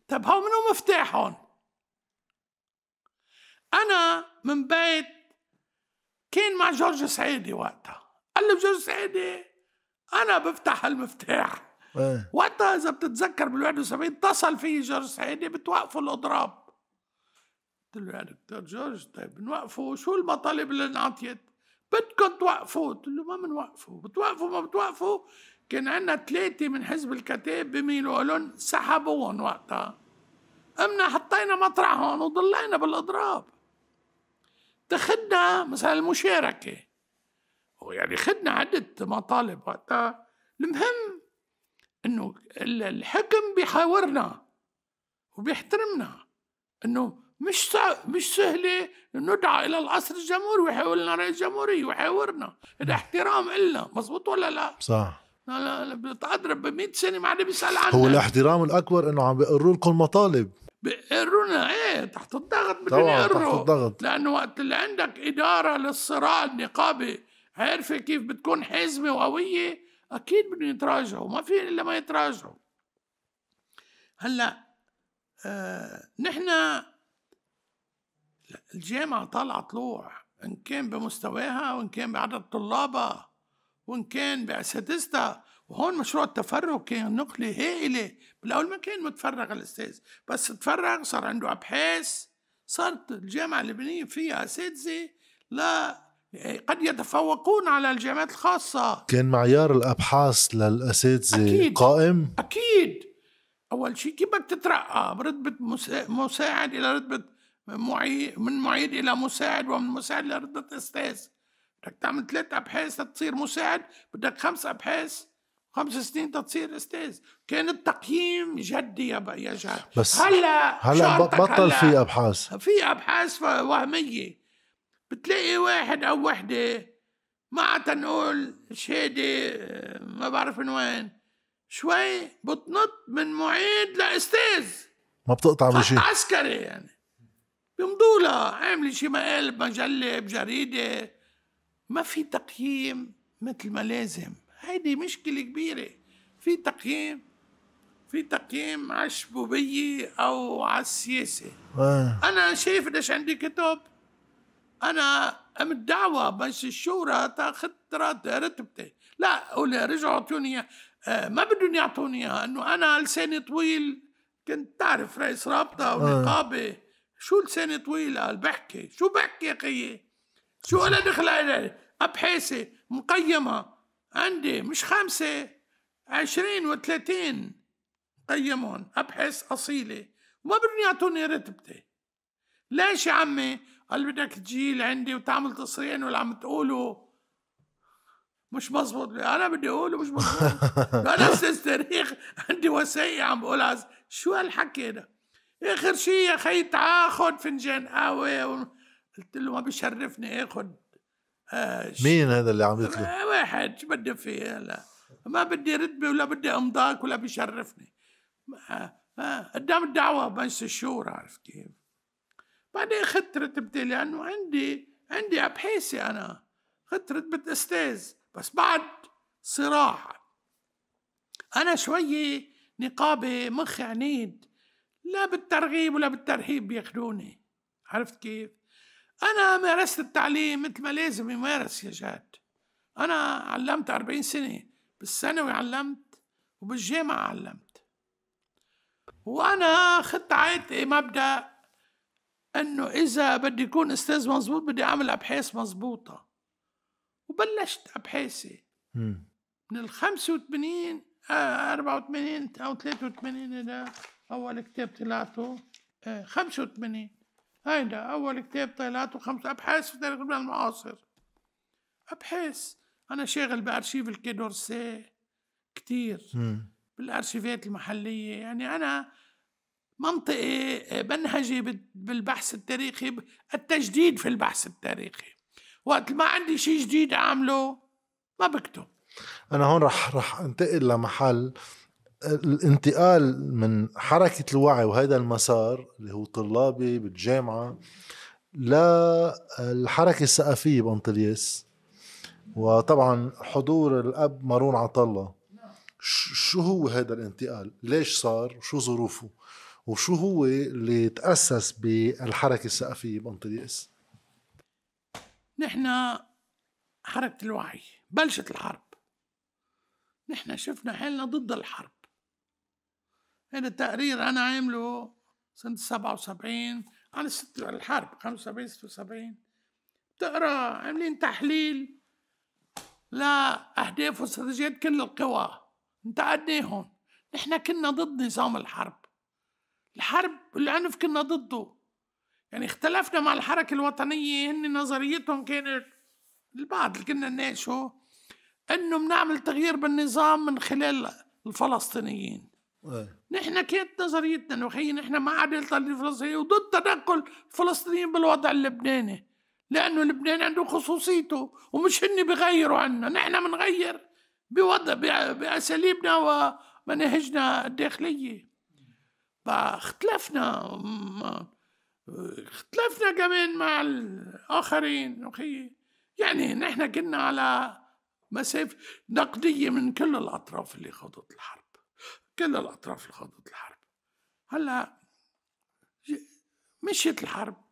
طب هو منو مفتاحهم؟ أنا من بيت كان مع جورج سعيد وقتها، قال له جورج سعيد أنا بفتح المفتاح. وقتها إذا بتتذكر بال71 اتصل فيه جورج سعيد بتوقفوا الأضراب. قلت له يا دكتور جورج طيب نوقفوا، شو المطالب اللي انعطيت؟ بدكم توقفوا. قلت له ما بنوقفوا. بتوقفوا ما بتوقفوا. كان عندنا 3 من حزب الكتاب بميلوا لهم، سحبوهم وقتها، قمنا حطينا مطرحهم وضلينا بالأضراب. تخدنا مثلا المشاركة، يعني خدنا عدة مطالب وقتها. المهم إنه الحكم بيحاورنا وبيحترمنا، إنه مش سهلة ندعى إلى القصر الجمهوري ويحاولنا رئيس جمهوري ويحاورنا، الاحترام إلنا. مزبوط ولا لا؟ صح. لا بتضرب ب100 سنة ما حدا بيسأل عنها. هو الاحترام الأكبر إنه عم بيقروا لكم مطالب، بيقرونا إيه تحت الضغط، بدهم يقروا تحت الضغط، لأنه وقت اللي عندك إدارة للصراع النقابي عارفة كيف بتكون حزمة وقوية، أكيد بدهم يتراجعوا، ما في إلا ما يتراجعوا. هلا نحن الجامعة طالعة طلوع، إن كان بمستواها وإن كان بعدد طلابها وإن كان بأساتذتها. وهون مشروع التفرغ كان نقلة هائلة. بالأول ما كان متفرغ الأستاذ، بس تفرغ صار عنده أبحاث، صارت الجامعة اللبنانية فيها أساتذة لا قد يتفوقون على الجامعات الخاصة. كان معيار الأبحاث للأساتذة قائم؟ أكيد. أول شيء كيف بدك تترقى، برتبة مساعد إلى رتبة معيد، من معيد إلى مساعد، ومن مساعد إلى رتبة أستاذ. بدك تعمل 3 أبحاث لتصير مساعد، بدك 5 أبحاث 5 سنين تتصير أستاذ. كان التقييم جدي يا جاد. بس هلا بطل في أبحاث، في أبحاث وهمية، بتلاقي واحد أو وحدة مع تنقول شهادة ما بعرف من وين، شوي بتنط من معيد لأستاذ، ما بتقطع بشي، عسكري يعني، بمضولة عامل شي مقال بمجلة بجريدة، ما في تقييم مثل ما لازم. هيدي مشكلة كبيرة. في تقييم على الشبوبية أو على السياسة. أنا شايف ليش عندي كتب، أنا قمت دعوة بس الشورى تاخد راتبتي، لا قولي رجعوا اعطوني ما بدهم يعطوني اياها، انه انا لساني طويل، كنت تعرف رئيس رابطه ونقابه، شو لساني طويل؟ قال بحكي، شو بحكي يا خيي؟ شو انا دخلها الي؟ ابحاثي مقيمه عندي، مش 5 20 و30 مقيمون، ابحاث اصيله، وما بدهم يعطوني رتبتي. ليش يا عمي؟ قال بدك تجي لعندي وتعمل تصريح انه اللي عم تقوله مش مزبوط. انا بدي اقوله مش مزبوط، انا استاذ تاريخ عندي وثائق عم بقولها. شو هالحكي ده؟ اخر شيء يا خي تاخذ فنجان قهوه قلت له ما بيشرفني اخذ. مين هذا اللي عم يطلب؟ واحد شو بدي فيه؟ لا ما بدي رتبه ولا بدي امضاك ولا بيشرفني. قدام الدعوه بمجلس الشورى، عرفت كيف؟ بعدين اخذت رتبتي لانه عندي ابحاثي انا، اخذت رتبه استاذ، بس بعد صراحه انا شويه نقابه مخي عنيد، لا بالترغيب ولا بالترهيب بياخذوني، عرفت كيف؟ انا مارست التعليم مثل ما لازم يمارس يا جاد. انا علمت 40 سنه، بالثانوي علمت وبالجامعه علمت، وانا اخذت عادتي مبدا انه اذا بدي اكون استاذ مزبوط بدي اعمل ابحاث مزبوطه، وبلشت ابحاثي من ال 85 84 او 83 هذا اول كتاب طلعته، 85 هيدا اول كتاب طلعته، 5 ابحاث في تاريخ لبنان المعاصر. ابحاث انا شاغل بارشيف الكيدورسي كتير، بالارشيفات المحليه، يعني انا منطقي منهجي بالبحث التاريخي، التجديد في البحث التاريخي. وقت ما عندي شيء جديد اعمله ما بكتب. انا هون رح انتقل لمحل الانتقال من حركه الوعي وهذا المسار اللي هو طلابي بالجامعه للحركه الثقافيه بانطلياس، وطبعا حضور الاب مارون عطا الله. شو هو هذا الانتقال؟ ليش صار؟ وشو ظروفه؟ وشو هو اللي تأسس بالحركة الثقافية بانطلياس؟ نحن حركة الوعي بلشت الحرب، نحن شفنا حالنا ضد الحرب. هذا التقرير أنا عامله سنة 77 عن الحرب 75 76، بتقرأ عاملين تحليل لأهداف واستراتيجيات كل القوى، انتقدناهم. نحن كنا ضد نظام الحرب، الحرب والعنف كنا ضده، يعني اختلفنا مع الحركة الوطنية. هن نظريتهم كانت البعض اللي كنا نناقشه انه بنعمل تغيير بالنظام من خلال الفلسطينيين. نحن كانت نظريتنا انه خيي نحن مع عدالة الفلسطينيين وضد تدخل الفلسطينيين بالوضع اللبناني، لانه لبنان عنده خصوصيته ومش هن بيغيروا عنا، نحن بنغير بوضع باساليبنا ومناهجنا الداخلية. اختلفنا كمان مع الآخرين أخي، يعني نحن كنا على مسافة نقدية من كل الأطراف اللي خاضت الحرب، كل الأطراف اللي خاضت الحرب. هلا مشيت الحرب،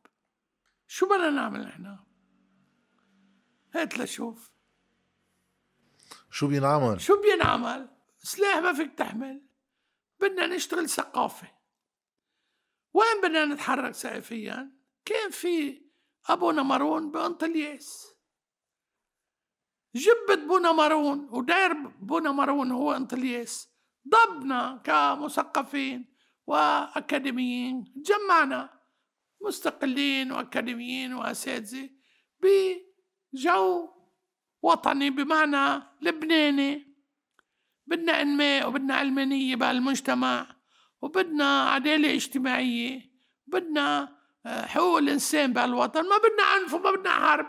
شو بدنا نعمل احنا؟ هات لشوف شو بينعمل. سلاح ما فيك تحمل، بدنا نشتغل ثقافة. وين بدنا نتحرك ثقافيا؟ كان في أبونا مارون بأنطلياس، جبت بونا مارون وداير بونا مارون هو أنطلياس. ضبنا كمثقفين وأكاديميين، جمعنا مستقلين وأكاديميين وأساتذة بجو وطني بمعنى لبناني. بدنا انماء وبدنا علمانيه بهالمجتمع، وبدنا عداله اجتماعيه، بدنا حقوق الانسان بهالوطن، ما بدنا عنف وما بدنا حرب،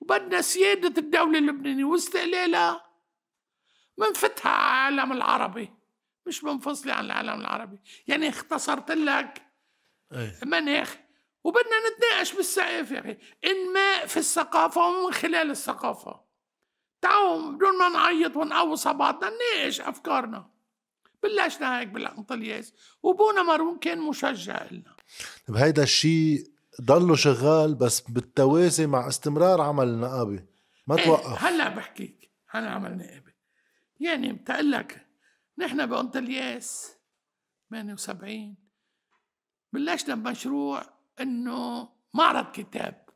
وبدنا سياده الدوله اللبنانيه واستقلالها منفتحه على العالم العربي، مش منفصله عن العالم العربي. يعني اختصرت لك مناخ، وبدنا نتناقش بالثقافه يا اخي، انماء في الثقافه ومن خلال الثقافه. تعالوا بدون ما نعيط ونقوص بعضنا نناقش افكارنا. بلشنا هيك بالانطلياس، وابونا مارون كان مشجع لنا. طيب هيدا الشيء ضله شغال بس بالتوازي مع استمرار عمل النقابه ما توقف. هلا بحكيك عن عمل النقابه، يعني بتقول لك نحن بأنطلياس 78 بلشنا بمشروع إنه معرض كتاب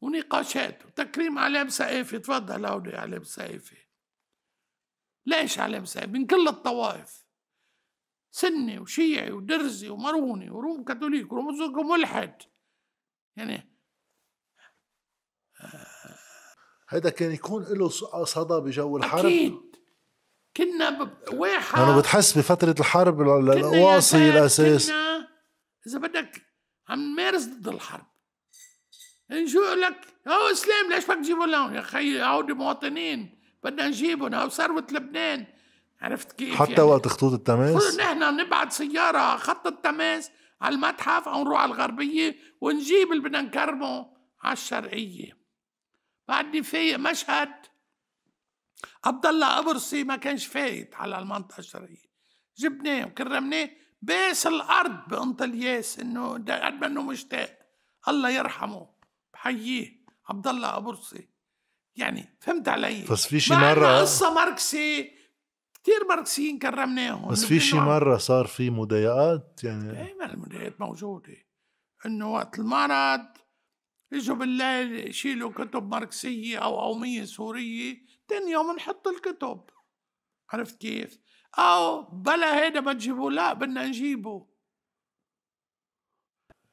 ونقاشات وتكريم علام ثقافي. تفضل هودي علام ثقافي. ليش علام ثقافي؟ من كل الطوائف، سني وشيعي ودرزي وماروني وروم كاثوليك وروم وملحد. يعني هذا كان يكون له صدى بجو الحرب. أكيد كنا واحد لأنه بتحس بفترة الحرب القواصي الأساس. كنا إذا بدك عم نمارس ضد الحرب. نجو يقول لك هو إسلام، ليش بدك تجيبوا لهم؟ يا أخي هودي مواطنين بدنا نجيبهم، هو ثروة لبنان. عرفت كيف؟ حتى يعني وقت خطوط التماس نحن نبعت سيارة خط التماس على المتحف أو نروح على الغربية ونجيب اللي بدنا نكرمه على الشرقية. بعدني في مشهد عبد الله أبرسي ما كانش فايت على المنطقة الشرقية، جبناه وكرمناه باس الأرض بأنطلياس إنه قد ما إنه مشتاق. الله يرحمه بحييه عبد الله أبرسي. يعني فهمت علي؟ بس في شي مرة قصة ماركسي كتير ماركسيين كرمناهم. بس في شي مرة صار في مضايقات يعني؟ دايما المضايقات موجودة. إنه وقت المعرض يجوا بالليل يشيلوا كتب ماركسية أو قومية سورية، تاني يوم نحط الكتب. عرفت كيف؟ أو بلا هيدا ما تجيبوه، لا بدنا نجيبه.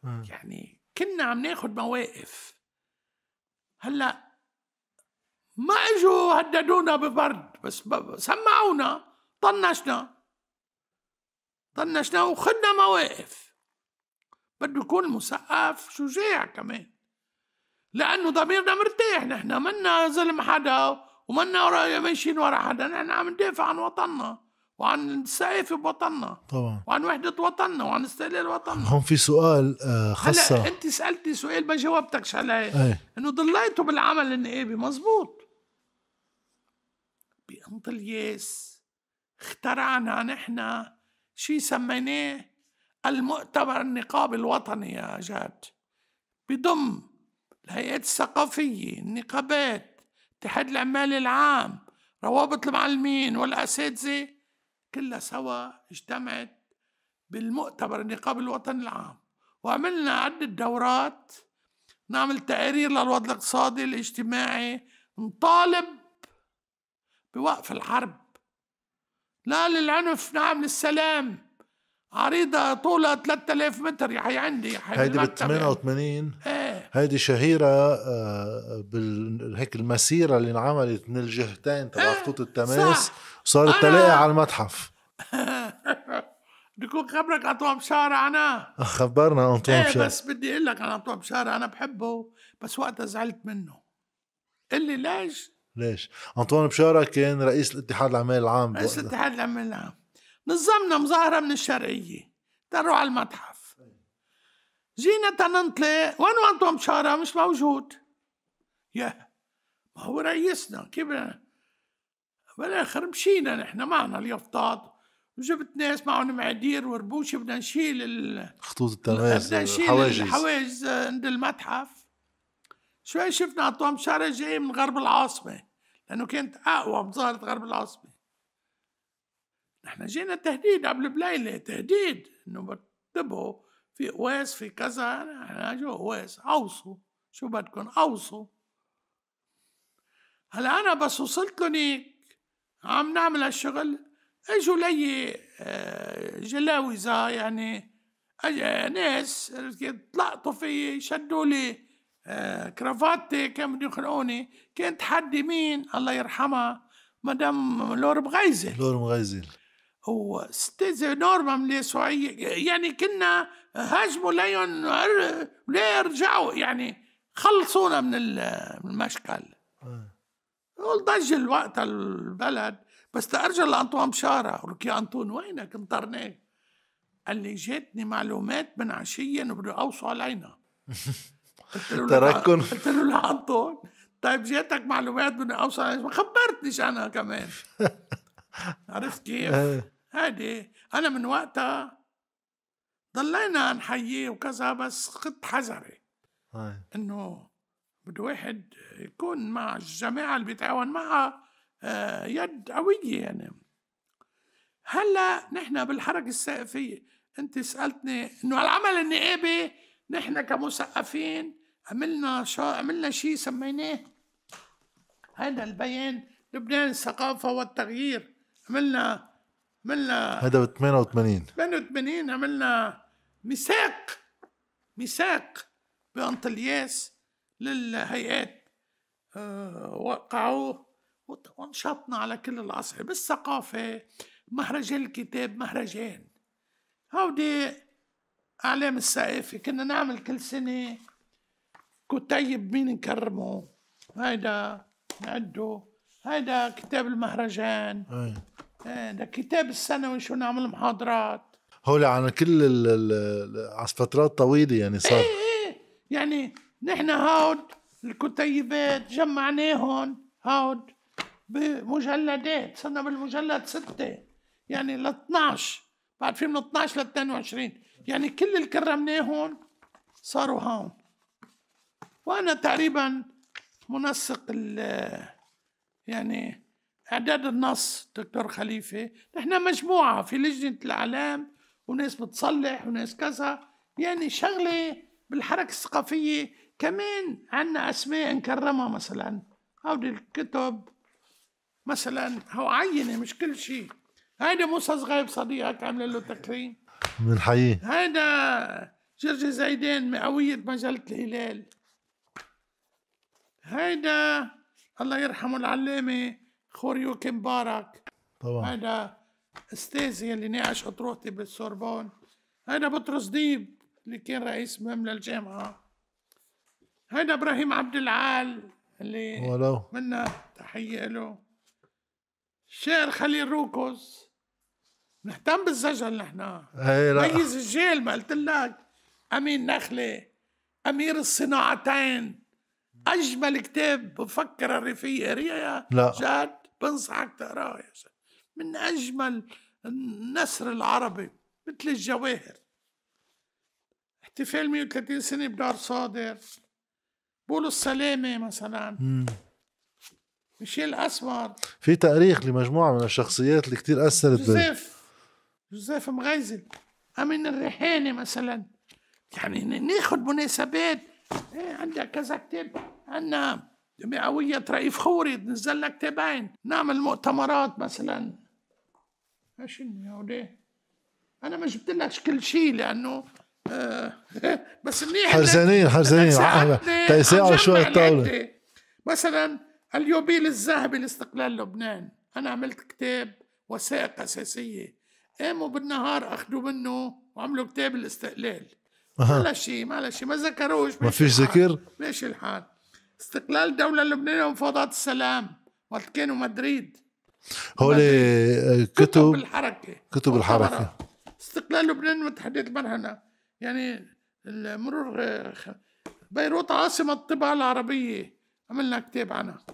يعني كنا عم ناخد مواقف. هلا ما اجوا هددونا ببرد، بس سمعونا، طنشنا وخدنا مواقف. بده يكون المثقف شجاع كمان، لأنه ضميرنا مرتاح. نحن منا ظلم حدا ومنا ماشيين ورا حدا، نحن عم ندافع عن وطننا وعن الثقافة بوطننا طبعا وعن وحدة وطننا وعن استقلال وطننا. هون في سؤال خاصة. هلا انت سألتني سؤال ما جاوبتكش عليه، انه ضليتوا بالعمل النقابي. مزبوط. بأنطلياس اخترعنا نحن شي سميناه المؤتمر النقابي الوطني يا جاد. بضم الهيئات الثقافية، النقابات، اتحاد العمال العام، روابط المعلمين والأساتذة، كلها سوا اجتمعت بالمؤتمر النقابي الوطني العام. وعملنا عدة دورات، نعمل تقارير للوضع الاقتصادي الاجتماعي، نطالب بوقف الحرب، لا للعنف نعم للسلام. عريضة طولها 3000 متر يا حي عندي يا حي. هيدي بال 88 ايه. هيدي شهيرة هيك المسيرة اللي انعملت من الجهتين تبع خطوط التماس، وصار التلاقي على المتحف. بدكم خبرك أنطوان بشارة. أنا خبرنا أنطوان بشارة. بس بدي أقول لك عن أنطوان بشارة، أنا بحبه بس وقتها زعلت منه. قل لي ليش؟ أنطوان بشارة كان رئيس الاتحاد العمال العام. رئيس الاتحاد العمال العام. نظمنا مظاهرة من الشرقية تروح على المتحف. جينا تننطلق، وين أنطوان بشارة؟ مش موجود. يا ما هو رئيسنا كيف بالآخر مشينا نحن معنا اليافطات وجبت ناس معهم معادير وربوشي، بدنا نشيل خطوط التماس، بدنا نشيل الحواجز عند المتحف. شوي شفنا أنطوان بشارة جاي من غرب العاصمة، لأنه كانت أقوى مظاهرة غرب العاصمة. نحن جينا تهديد قبل بليلة، تهديد إنه بتنتبهوا في قواس في كذا. نحن جو قواس، أوصوا شو بدكم، أوصوا. هلا أنا بس وصلت لهم هيك عم نعمل هالشغل، اجوا لي جلاوزة يعني ناس طلقتوا في، شدوا لي كرافتي، كانوا بدهم يخنقوني. كان تحدي مين؟ الله يرحمها مادام لورب غيزل. لورب غيزل وستيزي نورما من اليسوعية. يعني كنا هاجموا ليهم ولا يرجعوا، يعني خلصونا من المشكل. ضج الوقت البلد. بس تأرجع لأنطوان بشارة، قلت يا أنطوان وينك؟ انطرناه. قال لي جاتني معلومات من عشية إنه بدو أوصوا علينا. تركن. قلت له لا أنطوان، طيب جاتك معلومات بدو أوصوا علينا، ما خبرتنيش أنا كمان. عرفت كيف؟ هادي أنا من وقتها ضلينا نحييه وكذا، بس خدت حذري إنه بده واحد يكون مع الجماعة اللي بيتعاون معها يد قوية. يعني هلا نحن بالحركه السقفيه، انت سالتني انه العمل النقابي نحن كمثقفين عملنا شيء سميناه هذا البيان لبنان الثقافه والتغيير. عملنا هذا ب 88 عملنا ميثاق بانطلياس للهيئات، وقعوه وانشطنا على كل العصر بالثقافه، مهرجان الكتاب، مهرجان هودي اعلام الثقافه كنا نعمل كل سنه كتيب. مين نكرمه؟ هيدا نعده، هيدا كتاب المهرجان، هيدا كتاب السنوي شو نعمل محاضرات هول عن كل على فترات طويله يعني صار يعني نحن هود الكتيبات جمعناهم هود بمجلدات، صرنا بالمجلد 6 يعني ل 12 بعد في من 12 ل 22 يعني كل اللي كرمناهم صاروا هون. وانا تقريبا منسق يعني اعداد النص دكتور خليفه. نحن مجموعه في لجنه الاعلام وناس بتصلح وناس كذا، يعني شغله بالحركه الثقافيه. كمان عندنا اسماء نكرمها مثلا هودي الكتب مثلا هو عينه مش كل شيء. هيدا موسى غائب صديقك عمل له تكريم بنحييه، هيدا جرجة زايدين مئوية مجلة الهلال، هيدا الله يرحمه العلامة خوريوكي مبارك طبعا هيدا استاذي اللي ناقش اطروحتي بالسوربون، هيدا بطرس ديب اللي كان رئيس مهم للجامعة، هيدا إبراهيم عبد العال اللي منا تحية له، شير خليل روكوس. نهتم بالسجل نحن، ميز الجيل ما قلت لك. أمين نخلة أمير الصناعتين، أجمل كتاب بفكر الريفية ريا جاد، بنصحك تقراه يا شيخ، من أجمل النثر العربي مثل الجواهر. احتفال 130 سنة بدار صادر، بقولوا السلامة مثلا ميشال أسمر. في تاريخ لمجموعة من الشخصيات اللي كتير أثرت، جوزيف مغازل، أمين الريحاني مثلا. يعني ناخد مناسبات، عندك كذا كتاب، عندنا مئوية رئيف خوري نزلنا كتابين، نعمل مؤتمرات مثلا. ايش يا ولدي؟ أنا ما جبت لك كل شيء لأنه بس منيح حرزانين تيساعوا شوي الطاولة. مثلا اليوبيل الذهبي لاستقلال لبنان، أنا عملت كتاب وثائق أساسية، قاموا بالنهار أخذوا منه وعملوا كتاب الاستقلال. ما لا شيء ما ذكروش، ما فيش ذكر، ماشي الحال. استقلال الدولة اللبنانية ومفاوضات السلام وقت كانوا مدريد، هولي كتب الحركة، كتب الحركة استقلال لبنان وتحديات المرهنة. يعني المرور بيروت عاصمة الطباعة العربية عملنا كتاب عنها.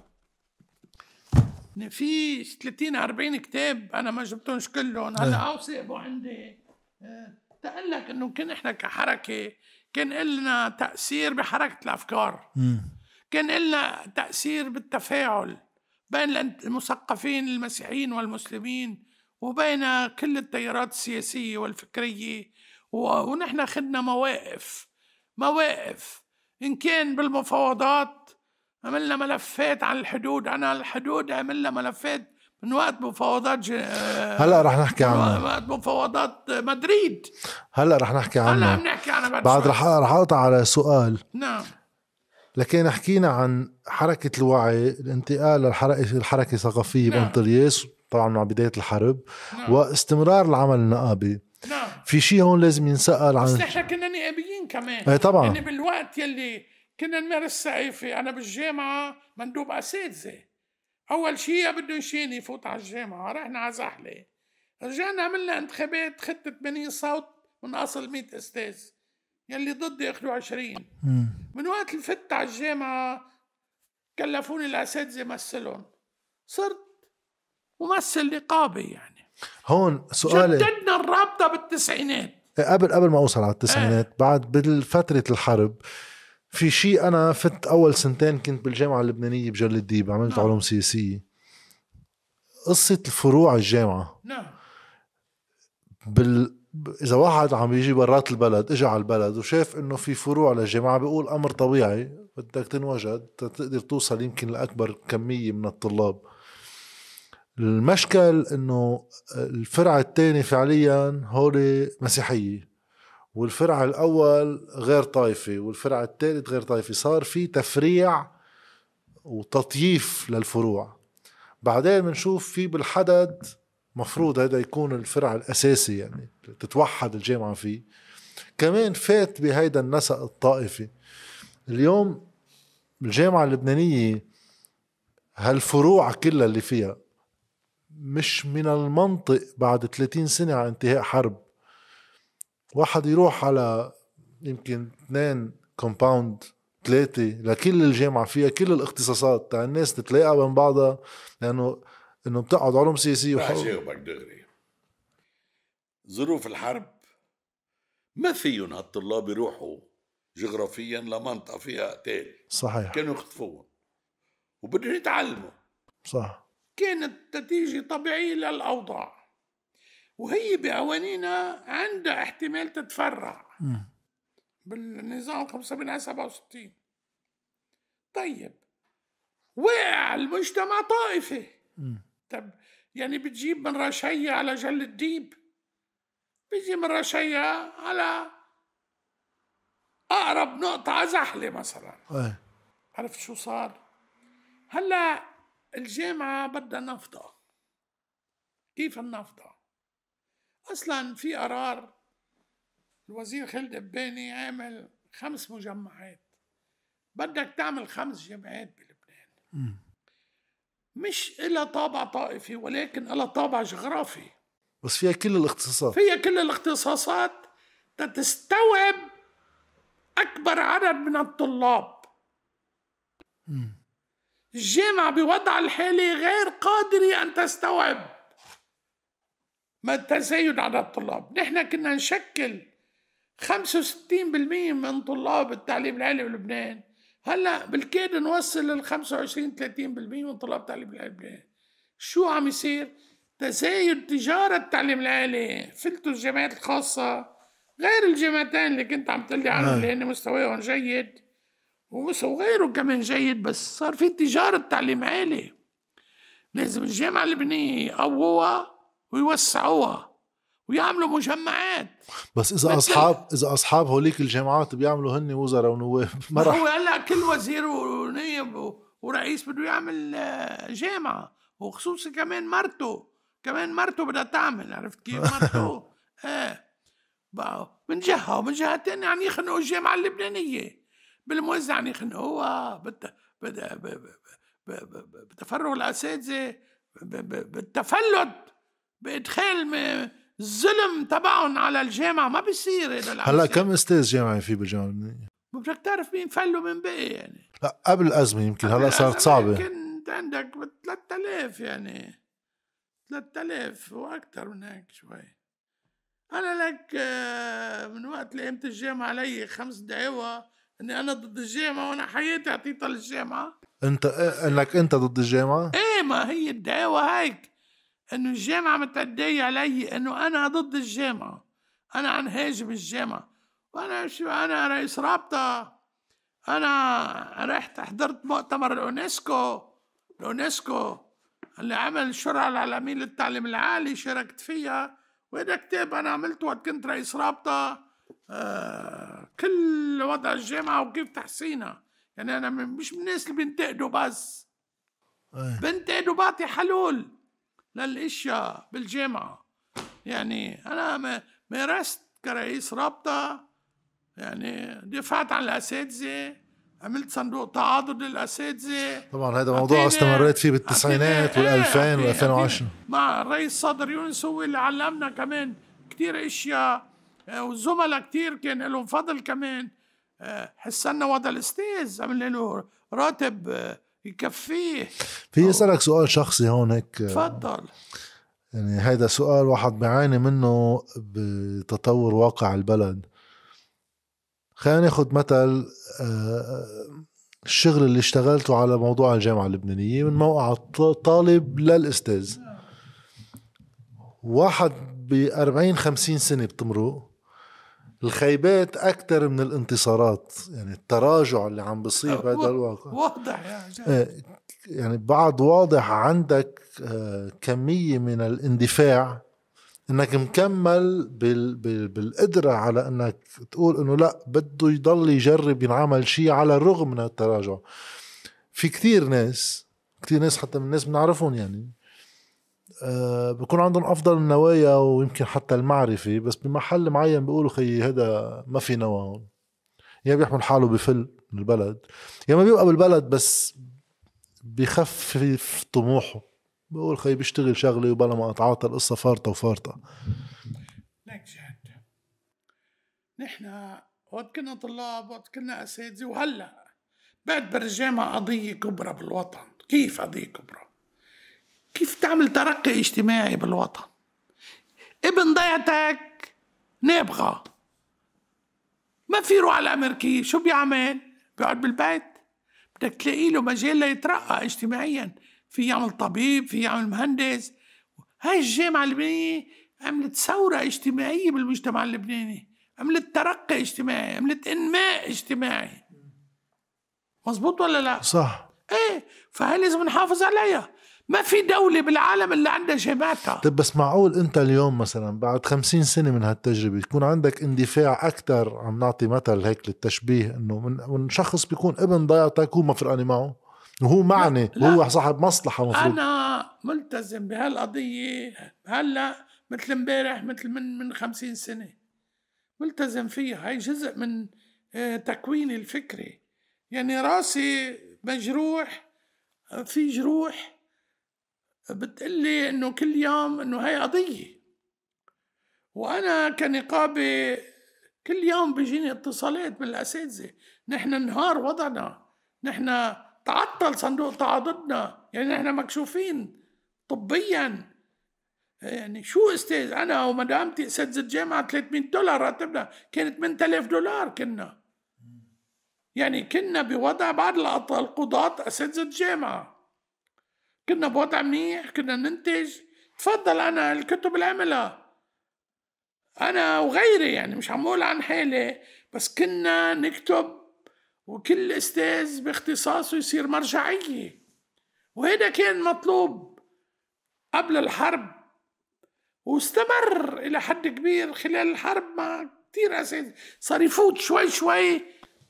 في 30-40 كتاب أنا ما جبتهمش كلهم، هلا أوثقوا عندي. تقول لك إنه كان إحنا كحركة كان إلنا تأثير بحركة الأفكار، كان إلنا تأثير بالتفاعل بين المثقفين المسيحيين والمسلمين وبين كل التيارات السياسية والفكرية، ونحن خدنا مواقف إن كان بالمفاوضات عملنا ملفات عن الحدود. أنا الحدود عملنا ملفات من وقت مفاوضات هلا رح نحكي عنها، وقت مفاوضات مدريد هلا رح نحكي عنها، هلا بنحكي عنها بعد رح أقطع على سؤال. نعم لكن حكينا عن حركة الوعي، الانتقال للحركة الثقافية بانطلياس طبعا مع بداية الحرب، واستمرار العمل النقابي. في شيء هون لازم ينسأل عن، بس نحن كنا نقابيين كمان. ايه طبعا، يعني بالوقت يلي كنا نمارس الثقافة، أنا بالجامعة مندوب أساتذة، أول شيء بدهم شيني يفوت على الجامعة، رحنا على زحلة، رجعنا عملنا انتخابات، خدت 80 صوت من أصل 100 أستاذ، يلي ضدي أخذوا 20. من وقت اللي فت على الجامعة كلفوني الأساتذة مثلهم، صرت ممثل نقابي. يعني هون سؤالي، جددنا الرابطة بالتسعينات، قبل ما أوصل على التسعينات، بعد بالفترة الحرب في شيء. أنا فت أول سنتين كنت بالجامعة اللبنانية بجلة ديب، عملت علوم سياسية. قصة الفروع الجامعة إذا واحد عم يجي برات البلد إجا على البلد وشاف إنه في فروع للجامعة بيقول أمر طبيعي بدك تنوجد تقدر توصل يمكن لأكبر كمية من الطلاب. المشكل إنه الفرع الثاني فعليا هولي مسيحية والفرع الأول غير طائفي والفرع الثالث غير طائفي. صار في تفريع وتطييف للفروع. بعدين بنشوف في بالحدد مفروض هذا يكون الفرع الأساسي يعني تتوحد الجامعة فيه. كمان فات بهيدا النسق الطائفي. اليوم الجامعة اللبنانية هالفروع كلها اللي فيها مش من المنطق بعد 30 سنة على انتهاء حرب واحد يروح على يمكن 2 كومباوند 3 لكل الجامعة فيها كل الاختصاصات تاع الناس تتلاقى بين بعضها لأنه إنه بتقعد علوم سياسية وحقوق. دغري ظروف الحرب ما فيهم هالطلاب يروحوا جغرافيا لمنطقة فيها قتال. صحيح. كانوا يخطفوهم وبدهم يتعلموا. صح. كانت نتيجة طبيعية للأوضاع وهي بعوانينا عندها احتمال تتفرع بالنظام 75 على 67. طيب وقع المجتمع طائفي. طب يعني بتجيب من رشية على جلة ديب بيجي من رشية على أقرب نقطة على زحلة مثلا. عرفت شو صار؟ هلا الجامعة بدها نفضة. كيف النفضة؟ أصلا في قرار الوزير خالد الباني عامل 5 مجمعات. بدك تعمل 5 جامعات بلبنان. مش إلى طابع طائفي ولكن إلى طابع جغرافي بس فيها كل الاختصاصات. فيها كل الاختصاصات تستوعب أكبر عدد من الطلاب. الجامعة بوضع الحالي غير قادرة أن تستوعب ما تزايد عدد الطلاب. نحن كنا نشكل 65% من طلاب التعليم العالي بلبنان. هلا بالكاد نوصل لل 25-30% من طلاب التعليم العالي بلبنان. شو عم يصير؟ تزايد تجارة التعليم العالي. فلتوا الجامعات الخاصة غير الجامعتين اللي كنت عم تقلي عنهم لأن مستواهم جيد وغيره كمان جيد بس صار في تجارة التعليم العالي. لازم الجامعة اللبنانية يقووها ويوسعوها ويعملوا مجمعات. بس اذا اصحاب هوليك الجامعات بيعملوا هن وزراء ونواب. ما هو هلا كل وزير ونائب ورئيس بده يعمل جامعه وخصوصا كمان مرته بدها تعمل. عرفت كيف؟ مرته من جهه ومن جهه ثانيه عم يخنقوا الجامعه اللبنانيه بالموزع عم يخنقوها بتفرغ الاساتذه بالتفلت بادخال الظلم تبعهم على الجامعة. ما بيصير هذا. هلا كم استاذ جامعي في بالجامعة اللبنانية؟ ما بدك تعرف مين فلوا من بقي يعني. لا قبل الأزمة يمكن هلا صارت صعبة. يمكن عندك 3000 يعني 3000 وأكثر من هيك شوي. أنا لك من وقت لقيمت الجامعة علي 5 دعوة إني أنا ضد الجامعة وأنا حياتي عطيتها للجامعة. أنت إنك أنت ضد الجامعة؟ إيه ما هي الدعوة هيك. إنه الجامعة متعدية علي إنه أنا ضد الجامعة أنا عن هاجم الجامعة وأنا شو أنا رئيس رابطة. أنا رحت حضرت مؤتمر اليونسكو اللي عمل الشرعة العالمية للتعليم العالي شاركت فيها وهذا كتاب أنا عملته وقت كنت رئيس رابطة كل وضع الجامعة وكيف تحسينها. يعني أنا مش من الناس اللي بنتقدوا بس بنتقدوا بعطي حلول للاشياء بالجامعه. يعني انا مارست كرئيس رابطه يعني دفعت عن الاساتذه عملت صندوق تعاضد للاساتذه. طبعا هذا موضوع استمريت فيه بال90 وال2000 و2010 مع الرئيس صدر يونس هو اللي علمنا كمان كثير اشياء والزملاء كثير كان لهم فضل كمان. حسنا وضع الاستاذ عملنا له راتب يكفيه. في اسألك سؤال شخصي هون هيك؟ تفضل. يعني هيدا سؤال واحد بعاني منه بتطور واقع البلد. خلينا ناخد مثل الشغل اللي اشتغلته على موضوع الجامعة اللبنانية من موقع الطالب للأستاذ. واحد ب40-50 سنة بتمرق الخيبات أكتر من الانتصارات. يعني التراجع اللي عم بصير بهذا الواقع واضح يعني بعد واضح عندك كمية من الاندفاع انك مكمل بالقدرة على انك تقول انه لا بده يضل يجرب ينعمل شيء على الرغم من التراجع. في كثير ناس حتى من الناس بنعرفهم يعني بكون عندهم أفضل النوايا ويمكن حتى المعرفة، بس بمحل معين بيقولوا خي هذا ما في نوا هون، يا بيحمل حاله بفل من البلد يا ما بيبقى بالبلد بس بيخفف طموحه، بيقول خي بيشتغل شغله وبلا ما أتعاطى القصة فارطة. لك جد نحن وقت كنا طلاب وقت كنا أساتذة وهلأ بعد برجامة قضية كبرى بالوطن. كيف قضية كبرى؟ كيف تعمل ترقي اجتماعي بالوطن؟ ابن ضيعتك نابغة ما في روح على الأمريكية، شو بيعمل؟ بيقعد بالبيت. بدك تلاقي له مجال ليترقى اجتماعيا، في يعمل طبيب، في يعمل مهندس. هاي الجامعة اللبنانية عملت ثورة اجتماعية بالمجتمع اللبناني، عملت ترقي اجتماعي، عملت انماء اجتماعي. مزبوط ولا لا؟ صح. ايه، فهي لازم نحافظ عليها. ما في دولة بالعالم اللي عندها جامعتها. طيب بس معقول أنت اليوم مثلا بعد 50 سنة من هالتجربة تكون عندك اندفاع أكتر؟ عم نعطي مثل هيك للتشبيه إنه من شخص بيكون ابن ضيعتك وما فرقاني معه وهو معني وهو صاحب مصلحة مفروض. أنا ملتزم بهالقضية هلا مثل امبارح مثل من 50 سنة ملتزم فيها. هاي جزء من تكويني الفكري. يعني راسي مجروح، في جروح بتقلي انه كل يوم انه هاي قضية، وانا كنقابة كل يوم بيجيني اتصالات من الاساتذة، نحن انهار وضعنا، نحن تعطل صندوق تعاضدنا، يعني نحن مكشوفين طبيا. يعني شو استاذ، انا ومدامتي اساتذة الجامعة $300 راتبنا كانت $8,000 كنا، يعني كنا بوضع بعد القضاة اساتذة الجامعة، كنا بوضع منيح، كنا ننتج. تفضل أنا الكتب اللي عملها أنا وغيري، يعني مش عم أقول عن حالي، بس كنا نكتب وكل أستاذ باختصاصه يصير مرجعية، وهذا كان مطلوب قبل الحرب واستمر إلى حد كبير خلال الحرب مع كتير أساتذة. صار يفوت شوي شوي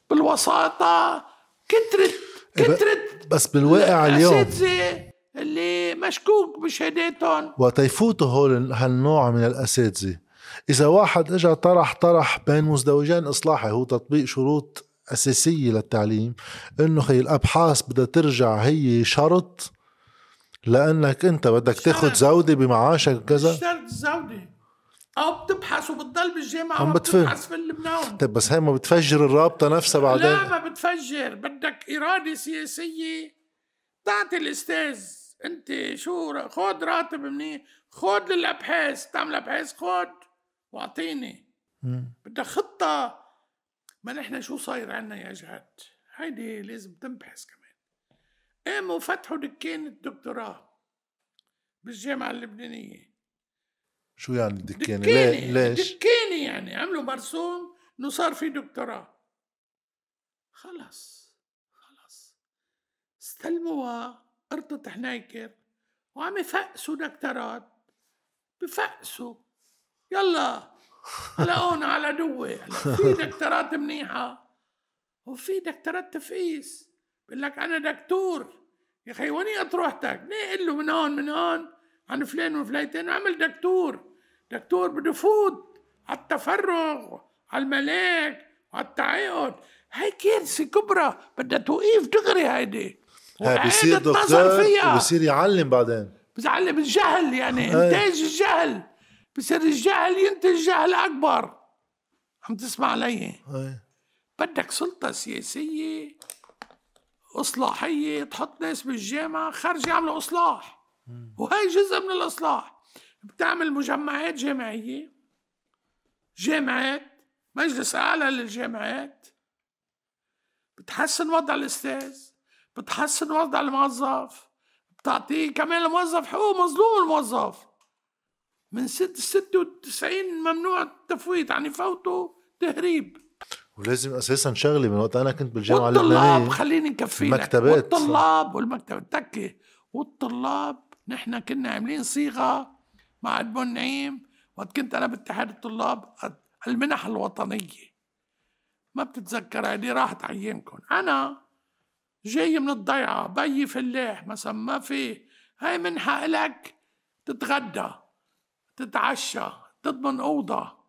بالوساطة، كترت بس بالواقع اليوم اللي مشكوك بشهاداتهم وقت يفوتوا هالنوع من الأساتذة. إذا واحد إجا طرح بين مزدوجين إصلاحي، هو تطبيق شروط أساسية للتعليم، إنه خي الأبحاث بدها ترجع هي شرط، لأنك أنت بدك تاخد زودة بمعاشك وكذا، شرط زودة أو بتبحث وبتضل بالجامعة أو بتبحث في اللبنان. طيب بس هاي ما بتفجر الرابطة نفسها بعدين؟ لا ما بتفجر، بدك إرادة سياسية تعطي الأستاذ أنت شو خود راتب مني، خود للأبحاث، تعمل أبحاث خود واعطيني، بدك خطة. ما نحن شو صاير عنا يا جهاد، هيدي لازم تنبحث كمان. قاموا فتحوا دكان الدكتوراه بالجامعة اللبنانية. شو يعني دكاني؟ ليش دكاني؟ يعني عملوا مرسوم انه صار في دكتوراه، خلص استلموها قرطة حنايكر وعم يفقسوا دكتورات، بفقسوا يلا لقونا على دوة. في دكتورات منيحة وفي دكتورات تفقيس، بقول لك انا دكتور يا اخي وين اطروحتك، نقل له من هون عن فلان وفليتين، عمل دكتور بده يفوت على التفرغ، على الملاك، على التعاقد. هاي كارثة كبرى بدها توقيف دغري هيدي. هاي بصير دكتور وبصير يعلم بعدين، بس يعلم الجهل، يعني انتاج الجهل، بصير الجهل ينتج جهل أكبر. عم تسمع علي؟ بدك سلطة سياسية إصلاحية تحط ناس بالجامعة خارج يعملوا إصلاح، وهي جزء من الإصلاح. بتعمل مجمعات جامعية، جامعات، مجلس أعلى للجامعات، بتحسن وضع الأستاذ، بتحسن وضع الموظف، بتعطيه كمان الموظف حقوق، مظلوم الموظف من 96 ممنوع التفويت، يعني فوته تهريب. ولازم اساسا شغلي من وقت انا كنت بالجامعه اللبنانيه، خليني نكفيك، المكتبات والطلاب والمكتبات تكي والطلاب. نحن كنا عاملين صيغه مع إدمون نعيم وقت كنت انا باتحاد الطلاب، المنح الوطنيه، ما بتتذكر هذه، راحت ايامكم. انا جاي من الضيعه، بي فلاح مثلا، ما في، هاي منحه لك تتغدى تتعشى تضمن اوضه،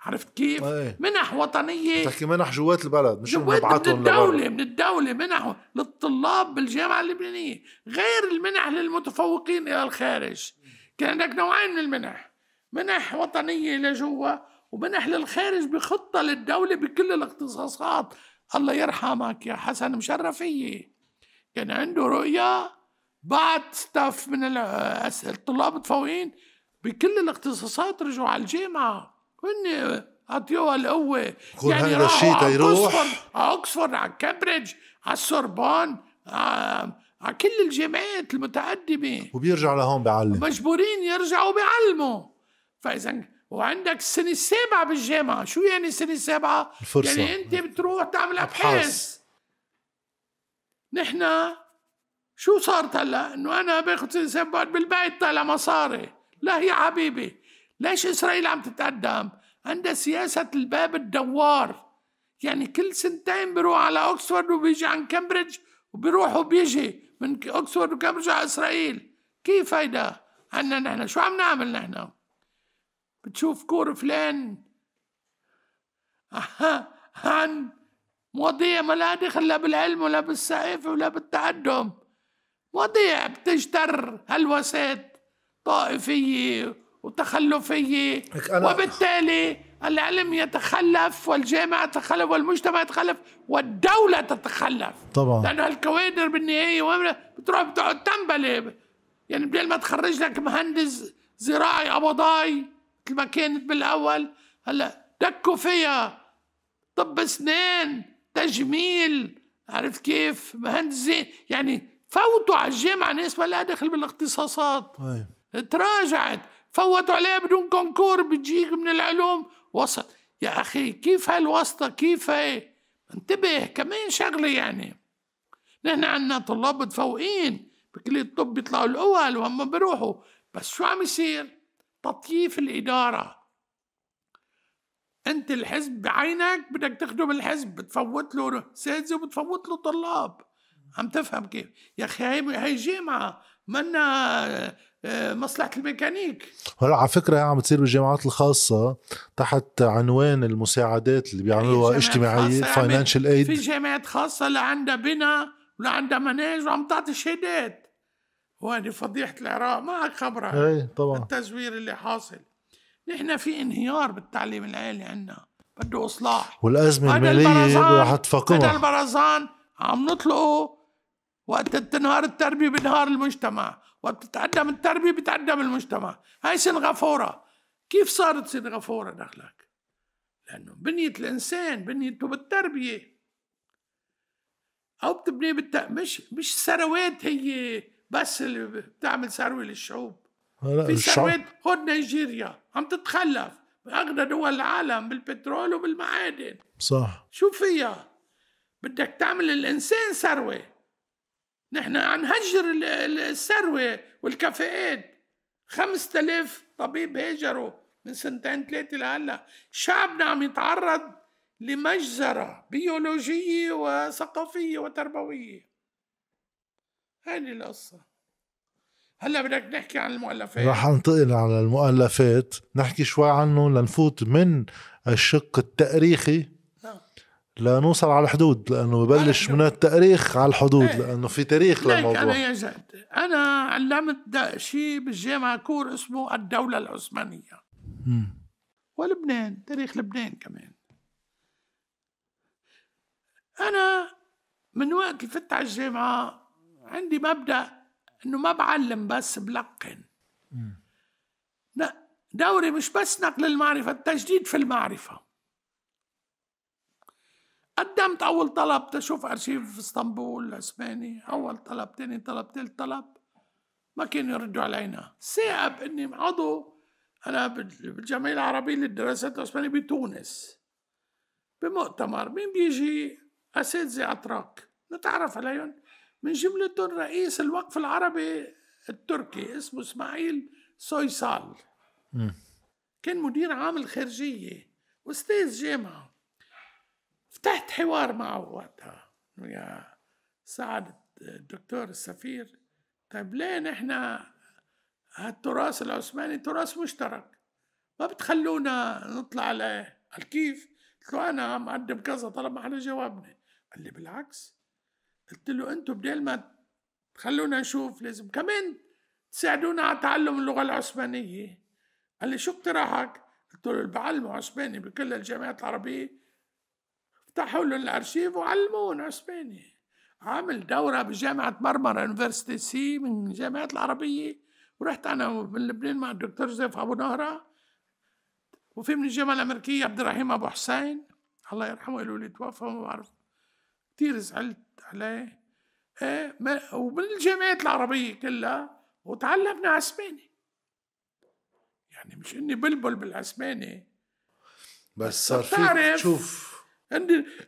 عرفت كيف؟ أيه. منح وطنيه، تحكي منح جوات البلد، مش مبعثهم من الدوله لبلد. من الدوله منح للطلاب بالجامعه اللبنانيه، غير المنح للمتفوقين الى الخارج. كان عندك نوعين من المنح، منح وطنيه لجوا ومنح للخارج بخطه للدوله بكل الاختصاصات. الله يرحمك يا حسن مشرفيه كان عنده رؤيه، بعد ستاف من الطلاب متفوقين بكل الاختصاصات رجعوا على الجامعه، هن اعطيوها القوه، يعني راحوا على اوكسفورد، على كامبريدج، على السوربون، على كل الجامعات المتقدمه، وبيرجعوا لهون بيعلموا، مجبورين يرجعوا بيعلموا. فاذا وعندك السنه السابعه بالجامعه، شو يعني السنه السابعه؟ الفرصة. يعني انت بتروح تعمل ابحاث. نحن شو صارت هلا؟ انه انا باخذ سنه سابعه بقعد بالبيت طالع مصاري. لا يا حبيبي، ليش إسرائيل عم تتقدم؟ عندها سياسة الباب الدوار، يعني كل سنتين بيروح على أوكسفورد وبيجي عن كامبريدج، وبيروح وبيجي من أوكسفورد وكامبريدج على إسرائيل. كيف هيدا؟ عنا نحن شو عم نعمل نحن؟ بتشوف كور فلان عن مواضيع ما لها دخل لا بالعلم ولا بالثقافة ولا بالتقدم، مواضيع بتجتر هلوسات طائفية وتخلفية، وبالتالي العلم يتخلف والجامعة تتخلف والمجتمع يتخلف والدولة تتخلف طبعا، لأن الكوادر بالنهاية بتروح بتقعد تنبلي، يعني بدل ما تخرج لك مهندس زراعي قبضاي مثل ما كانت بالأول، هلا دكوا فيها طب أسنان، تجميل، عرفت كيف، مهندسين، يعني فوتوا على الجامعة ناس ما لها دخل بالاختصاصات، تراجعت، فوتوا عليها بدون كونكور، بتجيك من العلوم وسط. يا أخي كيف هالواسطة؟ كيف هي؟ انتبه كمان شغلة، يعني نحن عندنا طلاب متفوقين بكلية الطب بيطلعوا الأول وهم بيروحوا، بس شو عم يصير؟ تطييف الإدارة. أنت الحزب بعينك بدك تخدم الحزب، بتفوت له سادسة وبتفوت له طلاب، عم تفهم كيف؟ يا أخي هي جامعة منا مصلحة الميكانيك. هلا على فكرة عم بتصير بالجامعات الخاصة تحت عنوان المساعدات اللي بيعملوها اجتماعية، فاينانشال ايد. في جامعات خاصة لا عندها بنا ولا عندها مناهج وعم تعطي شهادات، وهذه فضيحة العراق، معك خبرة. ايه طبعا التزوير اللي حاصل. نحن في انهيار بالتعليم العالي عندنا، بده اصلاح، والأزمة المالية رح تفاقمها. هذا البرزان عم نطلقه وقت تنهار التربية بنهار المجتمع، وبتتقدم التربية بتقدم المجتمع. هاي سنغافورة، كيف صارت سنغافورة دخلك؟ لأنه بنية الإنسان بنيته بالتربية، أو بتبني مش ثروات هي بس اللي بتعمل ثروة للشعوب. في ثروات، خد نيجيريا عم تتخلف من أغنى دول العالم بالبترول وبالمعادن، صح؟ شو فيها؟ بدك تعمل الإنسان ثروة، نحن عم نهجر الثروة والكفاءات. 5000 طبيب هاجروا من سنتين ثلاثة لهلا، شعبنا عم يتعرض لمجزرة بيولوجية وثقافية وتربوية. هذه القصة. هلا بدك نحكي عن المؤلفات، رح ننتقل على المؤلفات نحكي شوي عنهم لنفوت من الشق التاريخي لا نوصل على الحدود، لأنه ببلش من التاريخ على الحدود، لأنه في تاريخ للموضوع. أنا علمت شيء بالجامعة، كور اسمه الدولة العثمانية ولبنان، تاريخ لبنان كمان. أنا من وقت الفتح على الجامعة عندي مبدأ أنه ما بعلم بس بلقن، دوري مش بس نقل المعرفة، التجديد في المعرفة. قدمت أول طلب تشوف أرشيف في اسطنبول العثماني، أول طلب، تاني طلب، تالت طلب، ما كانوا يردوا علينا. سائب إني عضو أنا بالجمعية العربية للدراسات العثمانية بتونس بمؤتمر، مين بيجي؟ أساتذة أتراك نتعرف عليهم، من جملتهم رئيس الوقف العربي التركي اسمه إسماعيل سويصال، كان مدير عام الخارجية وأستاذ جامعة. فتحت حوار معه وقتها يا سعد الدكتور السفير، طيب ليه نحن هالتراث العثماني تراث مشترك ما بتخلونا نطلع عليه؟ قال كيف؟ قلت له أنا عم أقدم كذا طلب ما حدا جاوبني. قال لي بالعكس، قلت له أنتم بدل ما تخلونا نشوف لازم كمان تساعدونا على تعلم اللغة العثمانية. قال لي شو اقتراحك؟ قلت له بعلم عثماني بكل الجامعات العربية، افتحوا له الارشيف وعلمون عثماني. عامل دوره بجامعه مرمره يونيفرسيتي سي من الجامعات العربيه، ورحت انا من لبنان مع الدكتور جوزيف ابو نهره، وفي من الجامعه الامريكيه عبد الرحيم ابو حسين الله يرحمه، قالوا لي توفى ما بعرف، كثير زعلت عليه. ومن الجامعات العربيه كلها، وتعلمنا عثماني. يعني مش اني بلبل بالعثماني، بس صار فيك تشوف.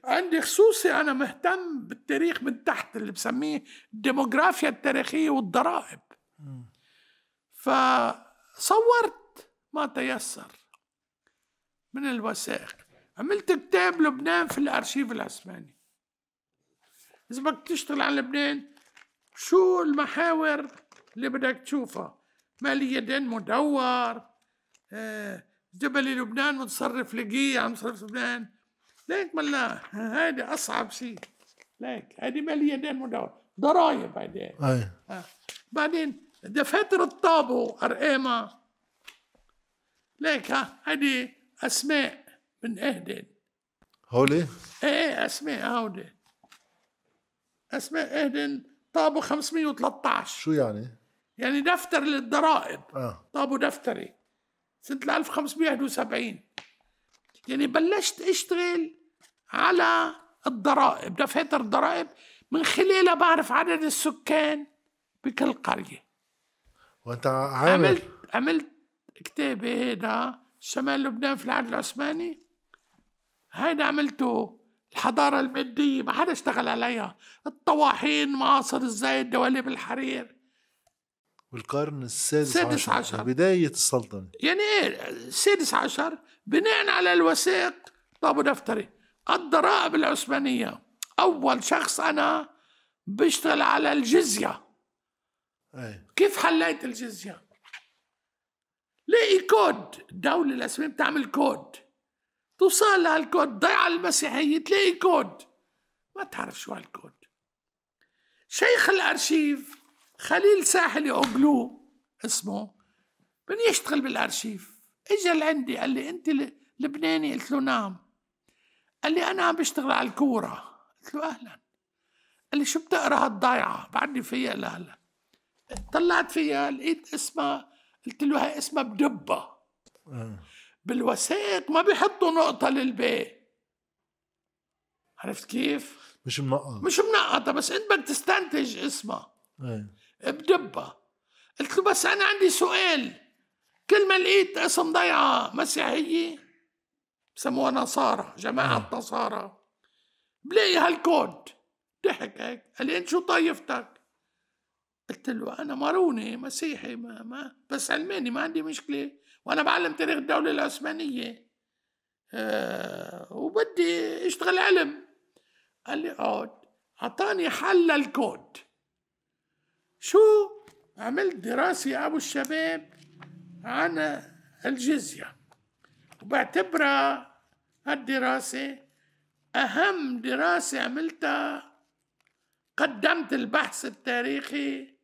عندي خصوصي أنا مهتم بالتاريخ من تحت، اللي بسميه الديموغرافيا التاريخية والضرائب. فصورت ما تيسر من الوثائق، عملت كتاب لبنان في الأرشيف العثماني. إذا بدك تشتغل عن لبنان شو المحاور اللي بدك تشوفها؟ مالية دين مدور، جبل لبنان متصرف لقيع متصرف لبنان، ليك ملا هادي أصعب شيء، ليك هادي مالية دين مدور ضرايب هادي. بعدين دفاتر الطابو أرقامها، ليك هادي أسماء من أهدن هولي، إيه أسماء هودي، أسماء أهدن طابو 513. شو يعني؟ يعني دفتر للضرائب. طابو دفتري سنة 1571. يعني بلشت اشتغل على الضرائب، دفاتر الضرائب، من خلالها بعرف عدد السكان بكل قرية. وانت عملت كتابي هيدا شمال لبنان في العهد العثماني، هيدا عملته الحضارة المادية ما حدا اشتغل عليها، الطواحين، معاصر الزيت، دواليب الحرير، والقرن السادس عشر بداية السلطنة. يعني ايه السادس عشر؟ بناء على الوثائق طابو دفتري الضرائب العثمانية. أول شخص أنا بشتغل على الجزية. كيف حليت الجزية؟ لقي كود، الدولة العثمانية بتعمل كود، توصل لها الكود، ضيعة المسيحية تلاقي كود ما تعرف شو هالكود. شيخ الأرشيف خليل ساحلي أوغلو اسمه، من يشتغل بالأرشيف، اجى لعندي قال لي انت لبناني؟ قلت له نعم. قال لي انا عم بشتغل على الكوره. قلت له اهلا. قال لي شو بتقرا هالضيعه؟ بعدني فيها لهلا. طلعت فيها لقيت اسمها، قلت له هي اسمها بدبه. بالوثائق ما بيحطوا نقطه للباء، عرفت كيف؟ مش منقطه، بس انت بدك تستنتج اسمها. بدبه. قلت له بس انا عندي سؤال، كل ما لقيت اسم ضيعة مسيحية بسموها نصارى، جماعة نصارى، بلاقي هالكود. ضحك هيك قال لي انت شو طايفتك؟ قلت له انا ماروني مسيحي، ما بس علماني، ما عندي مشكلة، وانا بعلم تاريخ الدولة العثمانية وبدي اشتغل علم. قال لي اقعد. اعطاني حل الكود. شو عملت دراسة يا ابو الشباب عن الجزية، وبعتبرها هالدراسة أهم دراسة عملتها. قدمت البحث التاريخي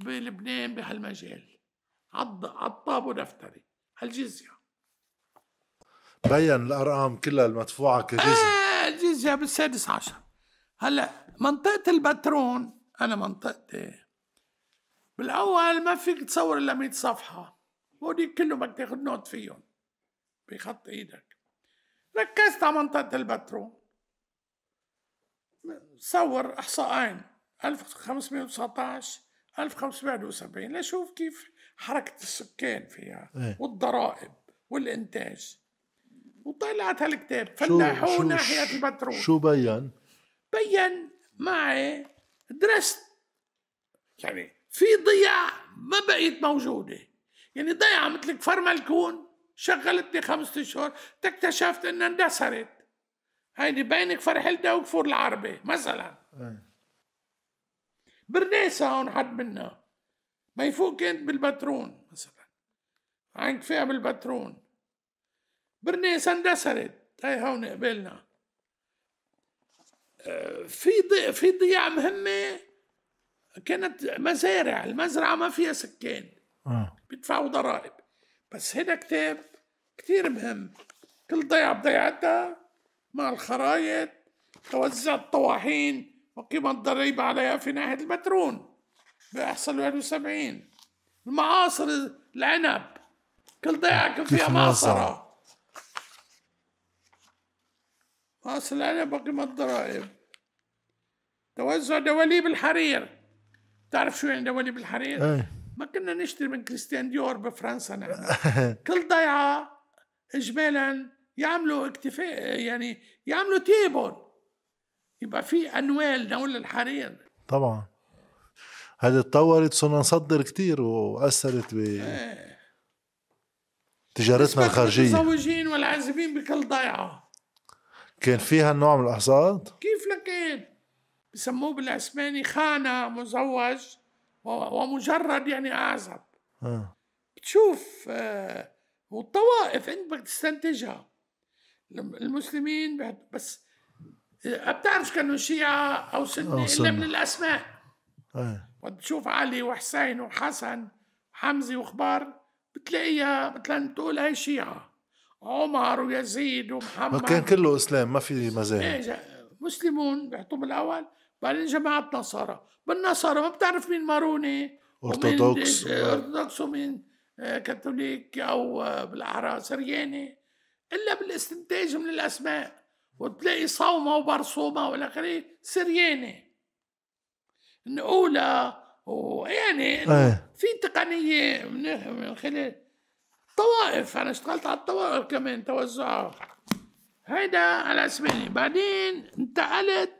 بلبنان بهالمجال، عالطابو دفتري هالجزية. بين الأرقام كلها المدفوعة كجزية. الجزية بالسادس عشر. هلا منطقة البترون، أنا منطقتي بالأول ما فيك تصور إلا 100 صفحة، وديك كله بدك تاخد نوت فيهم بخط إيدك. ركزت على منطقة البترون، صور إحصائين 1519 1571 لشوف كيف حركة السكان فيها والضرائب والإنتاج، وطلعت هالكتاب فلاحوا ناحية البترول. شو بيّن؟ بيّن معي درست يعني في ضياع ما بقيت موجودة، يعني ضيعة مثل كفر ملكون شغلتني 5 أشهر، اكتشفت انها اندسرت. هيدي بين كفر حلدة وكفور العربي مثلا. برناسة هون حد منا ما يفوق كنت بالبترون مثلا، عن كفاية بالبترون برناسة اندسرت. هاي هون قبلنا في ضياع مهمة، كانت مزارع، المزرعة ما فيها سكان بيدفعوا ضرائب. بس هنا كتاب كتير مهم، كل ضيعة بضيعتها مع الخرايط، توزع الطواحين وقيمة الضريبة عليها في ناحية البترون بيحصل 71. المعاصر العنب كل ضيعة كان فيها معصرة، معاصر العنب وقيمة الضرائب. توزع دواليب الحرير، تعرف شو يعني دواليب الحرير؟ ما كنا نشتري من كريستيان ديور بفرنسا نحن. كل ضيعة إجمالا يعملوا اكتفاء، يعني يعملوا تيبل، يبقى في أنوال نول الحرير. طبعا هذا تطورت، صرنا نصدر كتير وأثرت بتجارتنا الخارجية. المتزوجين والعازبين بكل ضيعة كان فيها النوع من الأحصاد، كيف لكان بسموه بالعثماني خانة مزوج ومجرد يعني أعزب. بتشوف والطوائف أنت بدك تستنتجها. المسلمين بس بتعرف كانوا شيعة أو سنة إلا من الأسماء. وتشوف علي وحسين وحسن وحمزي وخبار بتلاقيها مثلا بتقول هاي شيعة، عمر ويزيد ومحمد، ما كان كله إسلام، ما في مذاهب. مسلمون بيحطوا بالأول، بعدين جماعة نصارى. بالنصارى ما بتعرف مين ماروني أرثوذكس ومين كاثوليك أو بالأحرى سرياني إلا بالاستنتاج من الأسماء. وتلاقي صومة وبرصومة والآخرين سرياني نقولة، ويعني في تقنية من خلال طوائف. أنا اشتغلت على الطوائف كمان توزعها، هيدا على اسماني. بعدين انتقلت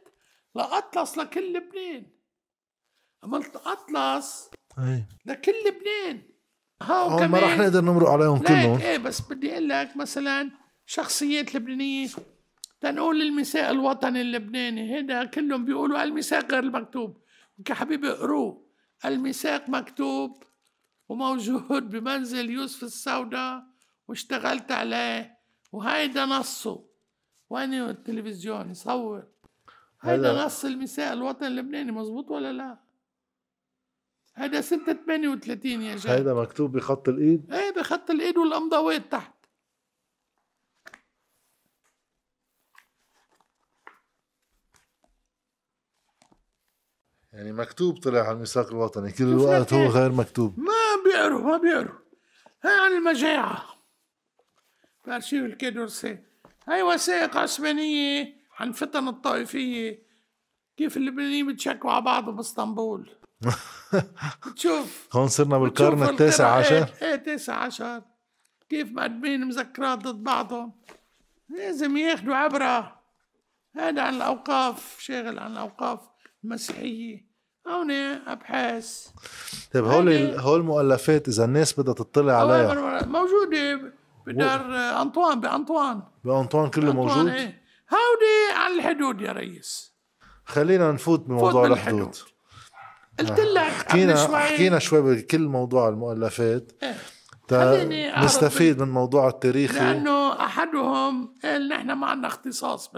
لأطلس لكل لبنان، عملت أطلس لكل لبنان. هاو كمان ما راح نقدر نمرق عليهم كلهم، ايه بس بدي اقول لك مثلا شخصيات لبنانية. تنقول الميثاق الوطني اللبناني، هيدا كلهم بيقولوا الميثاق غير المكتوب. يا حبيبي اقروه، الميثاق مكتوب وموجود بمنزل يوسف السوداء واشتغلت عليه، وهيدا نصه. وين التلفزيون يصور؟ هيدا نص الميثاق الوطني اللبناني، مزبوط ولا لا؟ هيدا سنة 38 يا جماعة، هيدا مكتوب بخط الإيد؟ ايه بخط الإيد والأمضاوات تحت. يعني مكتوب طلع على الميثاق الوطني، كل الوقت هو غير مكتوب. ما بيقروا هاي عن المجاعة بأرشيف الكيدورسي. هاي وثائق عثمانية عن الفتن الطائفية، كيف اللبنانيين بتشكوا على بعضهم باسطنبول. بتشوف هون صرنا بالقرن 19. ايه 19، كيف مقدمين مذكرات ضد بعضهم. لازم ياخدوا عبرة. هذا عن الأوقاف، شاغل عن الأوقاف المسيحية. هون أبحاث. طيب هول مؤلفات إذا الناس بدها تطلع عليها موجودة بدار أنطوان، بأنطوان كله موجود. إيه. هودي عن الحدود يا ريس. خلينا نفوت بموضوع الحدود. قلت لك حكينا شوي بكل موضوع المؤلفات. إيه. نستفيد من موضوع التاريخي، لأنه أحدهم قال نحن ما عندنا اختصاص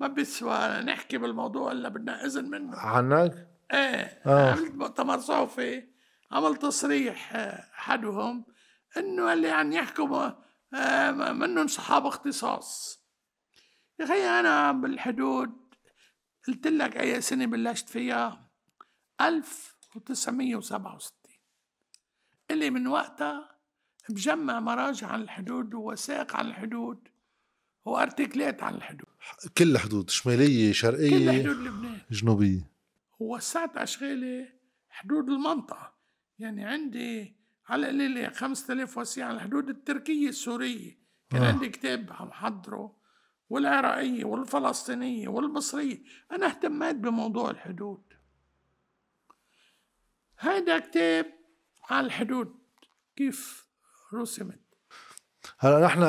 ما بيسوى نحكي بالموضوع إلا بدنا إذن منه. عنك؟ إيه. عملت مؤتمر صحفي، عملت تصريح أحدهم إنه اللي عم يحكوا منهم صحاب اختصاص. يا أخي أنا بالحدود قلت لك أي سنة بلشت فيها؟ 1967. اللي من وقتها بجمع مراجع عن الحدود ووثائق عن الحدود وأرتكلات عن الحدود، كل حدود شمالية شرقية، كل حدود لبنان جنوبية. ووسعت أشغالي حدود المنطقة، يعني عندي على القليل 5000 وصية على الحدود التركية السورية. كان عندي كتاب محضره، والعراقية والفلسطينية والمصرية. أنا اهتميت بموضوع الحدود. هيدا كتاب على الحدود كيف رسمت. هلا نحن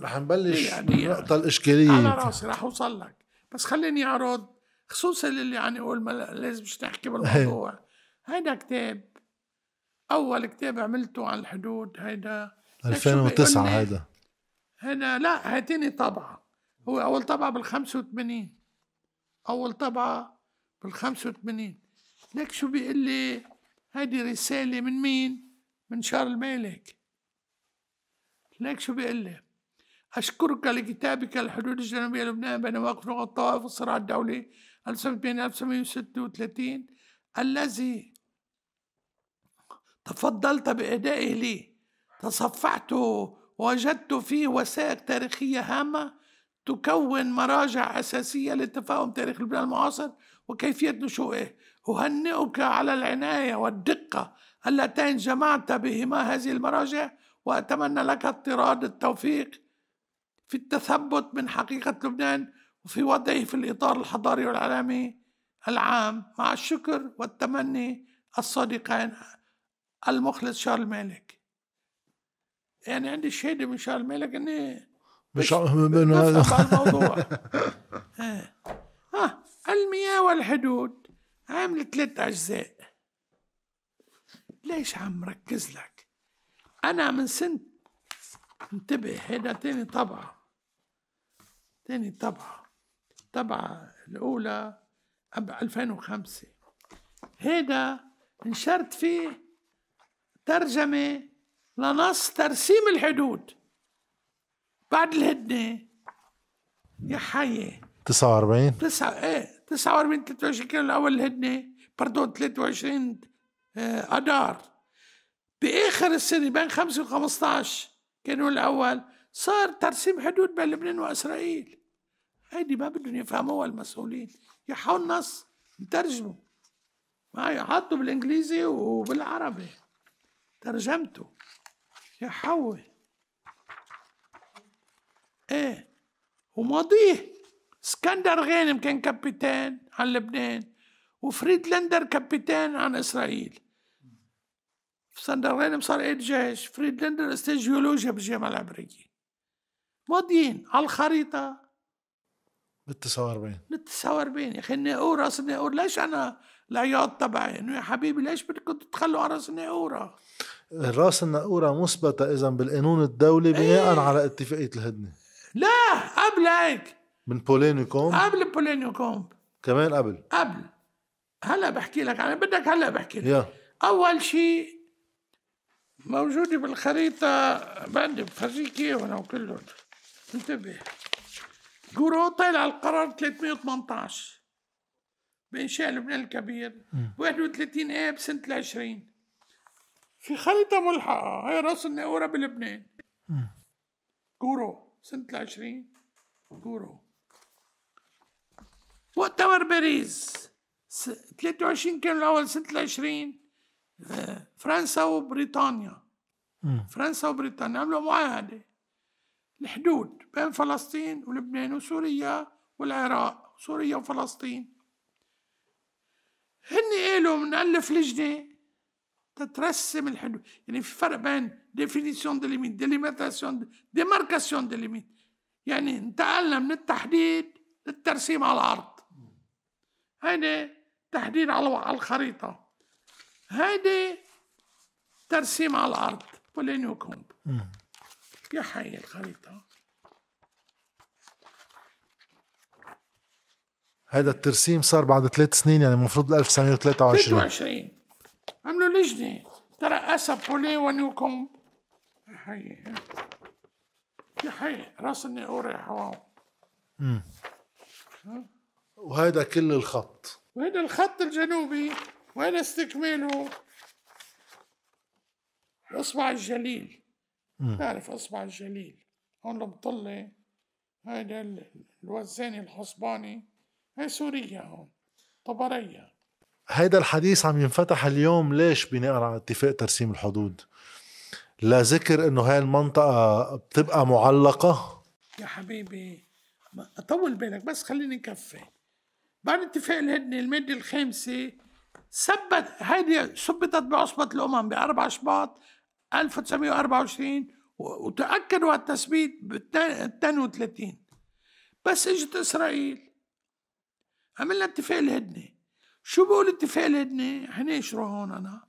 رح نبلش النقطة الإشكالية. على راسي رح أوصل لك، بس خليني أعرض خصوصا للي يعني يقول ما لازمش نحكي بالموضوع. هيدا كتاب، أول كتاب عملته عن الحدود، هيدا 2009. هيدا لا، هي تاني طبعة. هو أول طبعة بال85، أول طبعة بال85. لك شو بيقول لي؟ هيدي رسالة من مين؟ من شارل مالك. لك شو بيقول لي؟ أشكرك لكتابك الحدود الجنوبية لبنان بين مواقف الطوائف والصراع الدولي 1936 الذي تفضلت بإهدائه لي، تصفعته ووجدت فيه وثائق تاريخية هامة تكون مراجع أساسية لتفاهم تاريخ لبنان المعاصر وكيفية نشوئه. أهنئك على العناية والدقة اللتين جمعت بهما هذه المراجع، وأتمنى لك اطراد التوفيق في التثبت من حقيقة لبنان وفي وضعه في الإطار الحضاري والإعلامي العام، مع الشكر والتمني الصادقين المخلص شارل مالك. يعني عندي شهادة من شارل مالك إني مش بفهم الموضوع. المياه والحدود عامل 3 أجزاء. ليش عم ركز لك؟ أنا من سنة انتبه، هيدا تاني طبعة. تاني طبعة، الطبعة الأولى 2005. هيدا انشرت فيه ترجمة لنص ترسيم الحدود بعد الهدنة يا حي 49 49 23 كانوا الأول الهدنة، بردون 23 أدار. بآخر السنة بين 5 و15 كانوا الأول، صار ترسيم حدود بين لبنان وإسرائيل. هيدي ما بدهم يفهموها المسؤولين، يحوا النص يترجموا معي، حطوا بالإنجليزي وبالعربي، ترجمته يحوا ايه. وماضيه اسكندر غانم كان كابتن عن لبنان، وفريد لندر كابتن عن إسرائيل. اسكندر غانم صار قائد جيش، فريد لندر استاذ جيولوجيا بالجامعة العبرية. ماضيين على الخريطة بال49 يا أخي. الناقورة، راس الناقورة، ليش أنا العياط تبعي إنه يا حبيبي ليش بدكم تتخلوا على راس الناقورة؟ راس الناقورة مثبتة إذا بالقانون الدولي بناء على اتفاقية الهدنة. لا قبل هيك، من بولينيوكوم، قبل بولينيوكوم كمان، قبل. هلا بحكي لك، أنا بدك هلا بحكي لك. أول شيء موجودة بالخريطة، بعد بفرجيك إياهم وكلهم، انتبه. جورو طلع القرار 318 بإنشاء لبنان الكبير 31 آب سنة 2020. في خريطة ملحقة، هي راس الناقورة بلبنان. جورو سنة 2020، جورو. مؤتمر باريس 23 كانوا الأول، سنة 2020 فرنسا وبريطانيا. فرنسا وبريطانيا عملوا معاهدة الحدود بين فلسطين ولبنان وسوريا والعراق، سوريا وفلسطين. هن قالوا منألف لجنة تترسم الحدود. يعني في فرق بين ديفينيسيون ديليميت، ديليميتاسيون، ديماركاسيون ديليميت. يعني انتقلنا من التحديد للترسيم على الأرض. هيدا تحديد على الخريطة، هيدا ترسيم على الأرض بولينيوكوم. يا حي الخريطة، هذا الترسيم صار بعد 3 سنين، يعني المفروض 1923. عملوا لجنة ترأسها بولينيوكوم. يا حي يا حي راس الناقورة يا حوام. وهذا كل الخط، وهذا الخط الجنوبي، وهذا استكماله إصبع الجليل. تعرف أصبع الجليل هون البطلة، هيدا الوزاني الحصباني، هي سوريا هون طبرية. هيدا الحديث عم ينفتح اليوم ليش بناء على اتفاق ترسيم الحدود؟ لا ذكر انه هاي المنطقة بتبقى معلقة. يا حبيبي اطول بالك بس خليني نكفي. بعد اتفاق الهدنة المادة الخامسة ثبت هذه ثبتت بعصبة الأمم ب 4 شباط 1924 وتأكدوا على التثبيت ب 32. بس اجت إسرائيل عملنا اتفاق الهدنة. شو بقول اتفاق الهدنة؟ حنشره هون أنا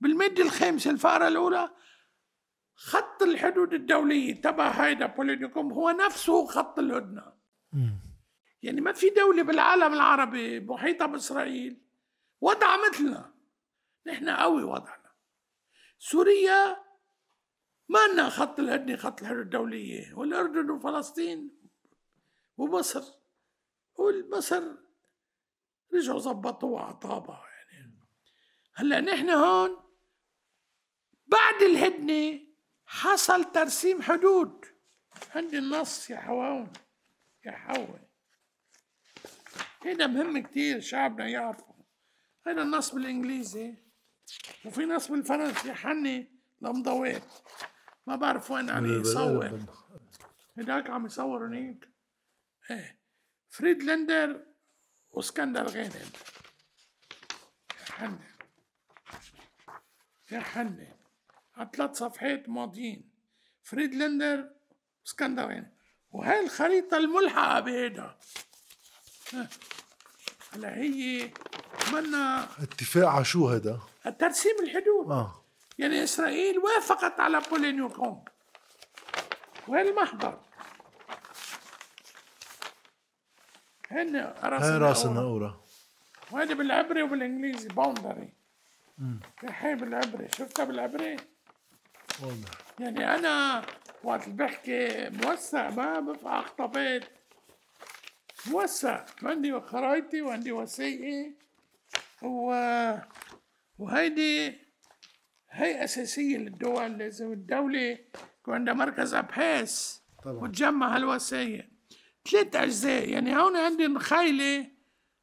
بالمادة الخامسة الفقرة الأولى: خط الحدود الدولية تبع هيدا بوليتيكوم هو نفسه خط الهدنة. يعني ما في دولة بالعالم العربي محيطة بإسرائيل وضع مثلنا، نحن قوي وضعنا. سوريا ما لنا خط الهدنة خط الحدود الدولية، والأردن وفلسطين ومصر، والمصر رجعوا ظبطوها على طابعها يعني. هلا نحن هون بعد الهدنة حصل ترسيم حدود. عندي النص يا حواون يا حواون، هيدا مهم كتير شعبنا يعرفه. هيدا النص بالإنجليزي وفي نص بالفرنسي. يا حني لمضوات ما بعرف وين عم يصور، هيداك عم يصور هنيك. ايه فريدلندر واسكندر غانم. يا حني يا حني على 3 صفحات ماضيين فريدلندر واسكندر غانم، وهي الخريطة الملحقة بهيدا. هلا هي منا اتفاق على شو هذا؟ الترسيم الحدود. يعني اسرائيل وافقت على بولينيوكوم وهي المحضر. هن راس النقورة، وهذا بالعبري وبالانجليزي باوندري. يا بالعبري شفتها بالعبري؟ والله يعني انا وقت بحكي موسع ما بفقع خطابات موسع، عندي خرايطي وعندي وثائقي وهيدي هي اساسيه للدول. لازم الدوله يكون عندها مركز ابحاث وتجمع هالوثائق. 3 أجزاء يعني. هون عندي نخيله،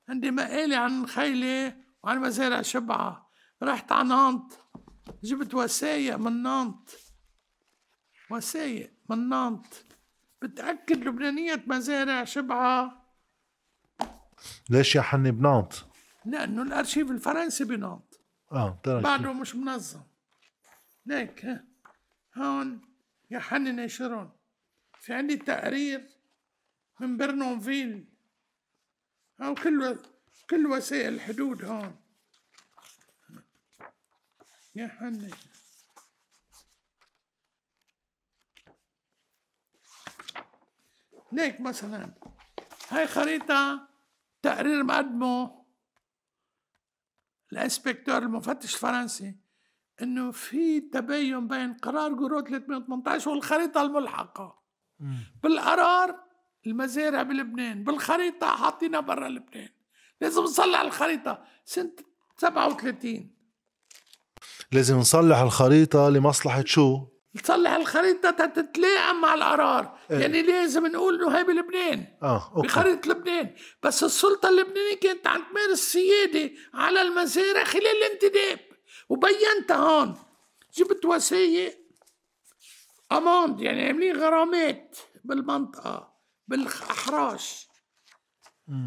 عندي مقاله عن نخيله وعن مزارع شبعه. رحت على نانط جبت وثائق من نانط، وثائق من نانط بتاكد لبنانيه مزارع شبعه. ليش يا حني بنانط؟ لأنه الأرشيف الفرنسي بنانط بعده مش منظم. ليك هون يا حني ناشرون. في عندي تقرير من برنونفيل، هو كل وثائق الحدود هون يا حني. ليك مثلا هاي خريطة تقرير مقدمه الانسبكتور المفتش الفرنسي انه في تباين بين قرار جورو 318 والخريطه الملحقه. بالقرار المزارع بلبنان، بالخريطه حاطينا برا لبنان. لازم نصلح الخريطه سنه 37. لازم نصلح الخريطه لمصلحه شو؟ نصلح الخريطه تتلائم مع القرار. يعني لازم نقول انه هي بلبنان بخريطه لبنان، بس السلطه اللبنانيه كانت عم تمارس السياده على المزارع خلال الانتداب وبينتها هون. جبت وثائق اموند، يعني عاملين غرامات بالمنطقه بالاحراش.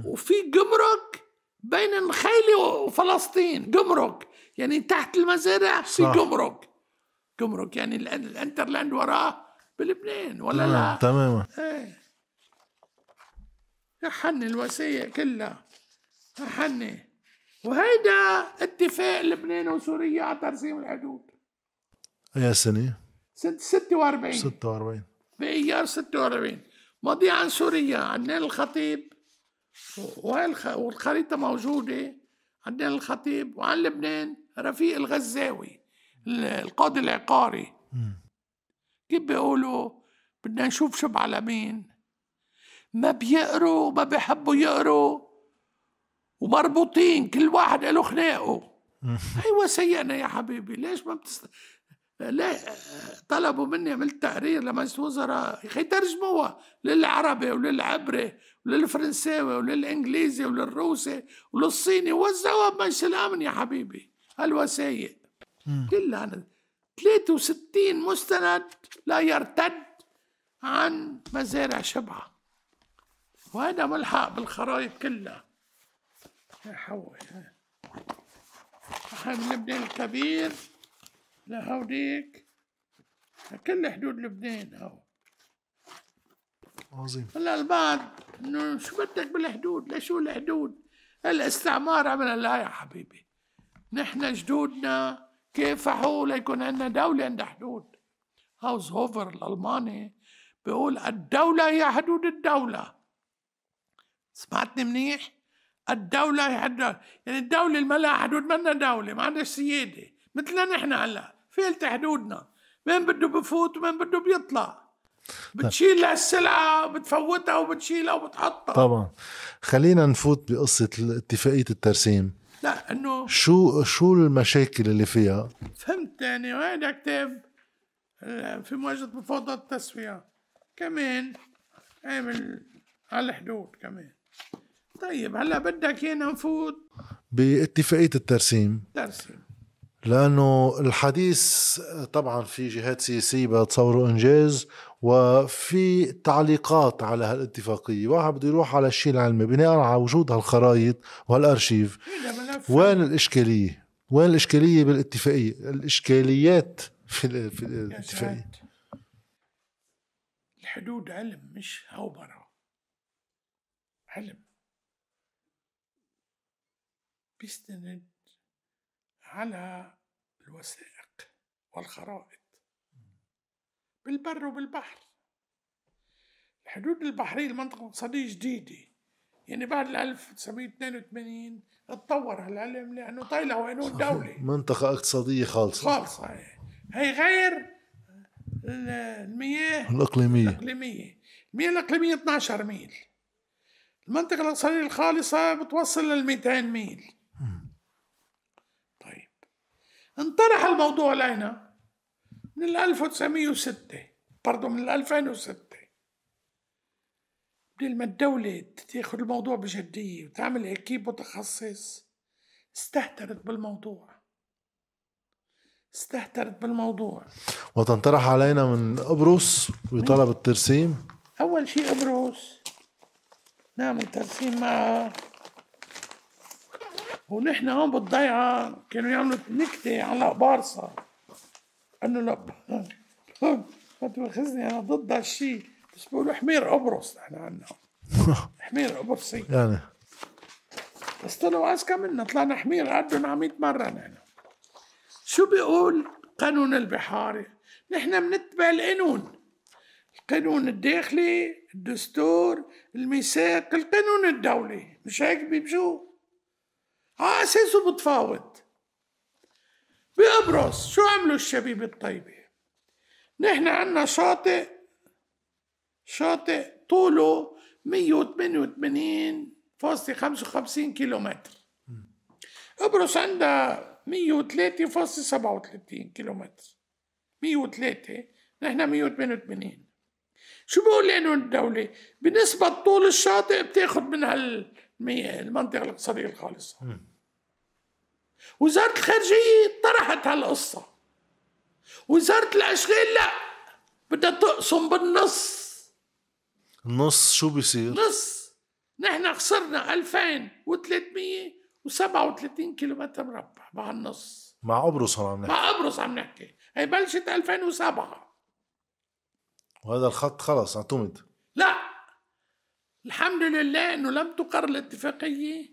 وفي جمرك بين النخيله وفلسطين، جمرك يعني تحت المزارع في جمرك. جمرك يعني الانترلاند وراه بلبنان ولا لا؟ تماما. ايه يا حني الوثائق كلها يا حني. وهيدا اتفاق لبنان وسوريا على ترسيم الحدود. اي سنة؟ سنة 46. 46 بإيار 46. مضيع عن سوريا عدنان الخطيب، والخريطة موجودة عدنان الخطيب. وعن لبنان رفيق الغزاوي القاضي العقاري. كيف بيقولوا بدنا نشوف شبعة لمين؟ ما بيقروا وما بيحبوا يقروا ومربوطين، كل واحد له خناقه. أيوة سيئنا يا حبيبي. ليش ما ليه طلبوا مني عملت تقرير لمجلس وزراء يخي ترجموها للعربي وللعبري وللفرنساوي وللإنجليزي وللروسي وللصيني، ووزعوها بمجلس الأمن يا حبيبي. هالوثائق كلها 63 مستند لا يرتد عن مزارع شبعة، وأنا ملحق بالخرايط كلها. يا حوي من لبنان الكبير لهوديك، كل حدود لبنان هو. عظيم. هلا البعض انه شو بدك بالحدود؟ لشو الحدود؟ الاستعمار عملها يا حبيبي. نحن جدودنا كافحوا ليكون عندنا دولة عندها حدود. هاوز هوفر الألماني بيقول الدولة هي حدود الدولة. سمعتني منيح؟ الدولة هي حدود، يعني الدولة اللي ما لها حدود منا دولة، ما عندها سيادة، مثلنا نحن هلا، فيلت حدودنا، مين بده بفوت ومين بده بيطلع. بتشيل السلعة وبتفوتها وبتشيلها وبتحطها. طبعا خلينا نفوت بقصة اتفاقية الترسيم. لا انه شو المشاكل اللي فيها؟ فهمت يعني وين اكتب في مواجهة مفوضة التسوية كمان عامل على الحدود كمان. طيب هلا بدك هنا نفوت باتفاقية الترسيم. ترسيم لأنه الحديث طبعا في جهات سياسية بتصوروا إنجاز، وفي تعليقات على هالاتفاقية. واحد بده يروح على الشيء العلمي بناء على وجود هالخرايط وهالأرشيف. وين الإشكالية؟ وين الإشكالية بالاتفاقية؟ الإشكاليات في الاتفاقية. الحدود علم مش هوبرة. علم بيستند على الوثائق والخرائط بالبر وبالبحر. الحدود البحرية المنطقة الاقتصادية جديدة، يعني بعد 1982 اتطور هالعلم لأنه طايلة وأنه الدولة منطقة اقتصادية خالصة هي غير المياه الإقليمية. المياه الإقليمية 12 ميل، المنطقة الاقتصادية الخالصة بتوصل لل 200 ميل. انطرح الموضوع علينا من 1906، برضه من 2006، بدل ما الدولة تاخذ الموضوع بجدية وتعمل اكيب متخصص استهترت بالموضوع. وتنطرح علينا من قبرص ويطلب الترسيم. أول شيء قبرص نعمل ترسيم معها، ونحن هون بالضيعة كانوا يعملوا نكتة على قبارصة انه لا ما تواخذني انا ضد هالشيء، بس بيقولوا حمير قبرص. نحن عنا حمير قبرصي يعني، بس طلعوا اذكى منا، طلعنا حمير قدهم على 100 مرة نحن. شو بيقول قانون البحار؟ نحن بنتبع القانون، القانون الداخلي، الدستور، الميثاق، القانون الدولي، مش هيك بيمشوا؟ على أساسه بتفاوض. بقبرص شو عملوا الشبيبة الطيبة؟ نحن عنا شاطئ طوله 188.55 كيلومتر. قبرص عندها 103.37 كيلومتر، 103، نحن 188. شو بقول لأنه الدولة بنسبة طول الشاطئ بتاخد من المنطقة الاقتصادية الخالصة. وزارة الخارجية طرحت هالقصة، وزارة الأشغال لا بدها تقسم بالنص. النص شو بيصير؟ نص. نحن خسرنا 2337 كيلومتر مربع مع النص. مع قبرص عم نحكي. هي بلشت 2007 وهذا الخط خلص اعتمد. لا الحمد لله انه لم تقر الاتفاقية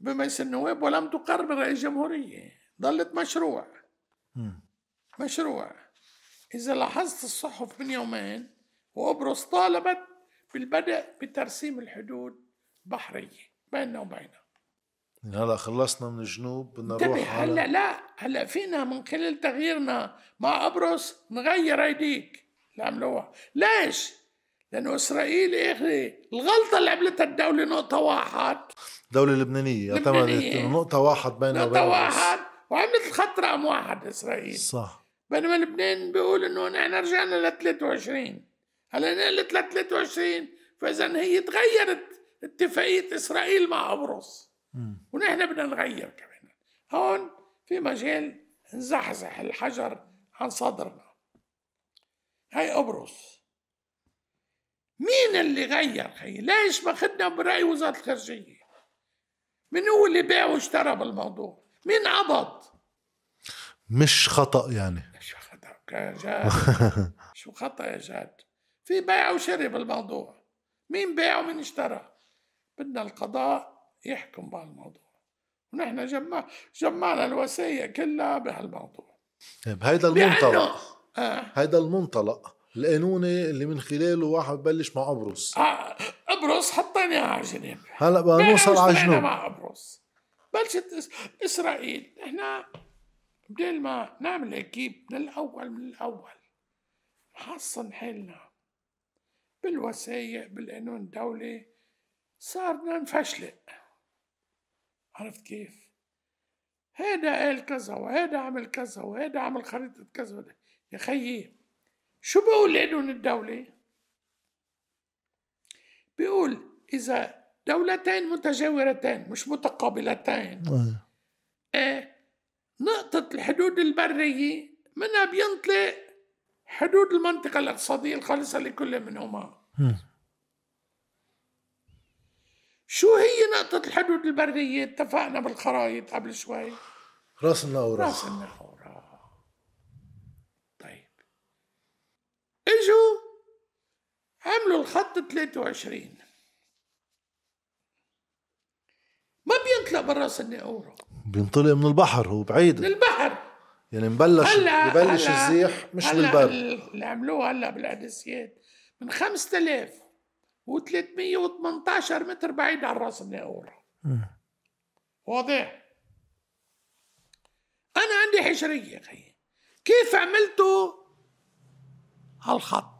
بمجلس النواب، ولم تقر برئيس الجمهورية، ظلت مشروع. إذا لاحظت الصحف من يومين وقبرص طالبت بالبدء بترسيم الحدود بحرية بيننا وبينها. هلا خلصنا من الجنوب بدنا نروح على هلا فينا من خلال تغييرنا مع قبرص نغير ايديك اللي عملوها. ليش؟ لأنه إسرائيل إخري الغلطة اللي عملتها الدولة نقطة واحد، الدولة اللبنانية اعتمدت نقطة واحد بينها وبين واحد، وعملت الخط رقم واحد إسرائيل، صح. بينما لبنان بيقول إنه نحن رجعنا ل 23، هلا نقلت ل 23، فإذا هي تغيرت اتفاقية إسرائيل مع قبرص، ونحن بدنا نغير كمان. هون في مجال نزحزح الحجر عن صدرنا. هاي قبرص. مين اللي غير خي؟ ليش ما خدنا برأي وزارة الخارجية؟ من هو اللي باع واشترى بالموضوع؟ مين عبد؟ مش خطأ يعني. شو خطأ يا جاد؟ شو خطأ يا جاد؟ في بيع وشري بالموضوع. مين باع ومين اشترى؟ بدنا القضاء يحكم بهالموضوع. ونحن جمعنا الوصية كلها بهالموضوع. بهيدا المنطلق. هيدا المنطلق القانوني اللي من خلاله واحد ببلش مع قبرص. قبرص حطيناها على الجنب. هلا بدنا نوصل على الجنوب. مع قبرص. بلشت إسرائيل، نحن بدل ما نعمل أكيد من الأول نحصن حالنا بالوثائق بالقانون الدولي، صارنا نفشلق. عرفت كيف؟ هيدا قال كذا وهيدا عمل كذا وهيدا عمل خريطة كذا. يا خيي شو بيقول القانون الدولي؟ بيقول إذا دولتين متجاورتين مش متقابلتين نقطة الحدود البرية منها بينطلق حدود المنطقة الاقتصادية الخالصة لكل منهما. شو هي نقطة الحدود البرية؟ اتفقنا بالخرايط قبل شوي. راس النهورة. راس النهورة. طيب اجوا عملوا الخط 23 ما بينطلق بالراس النهورة، بينطلق من البحر. هو بعيد من البحر يعني مبلش يبلش الزيح مش بالبر. اللي عملوه هلا بالقدسيات من 5318 متر بعيد عن راس الناقورة. واضح؟ أنا عندي حشرية خي، كيف عملتوا هالخط؟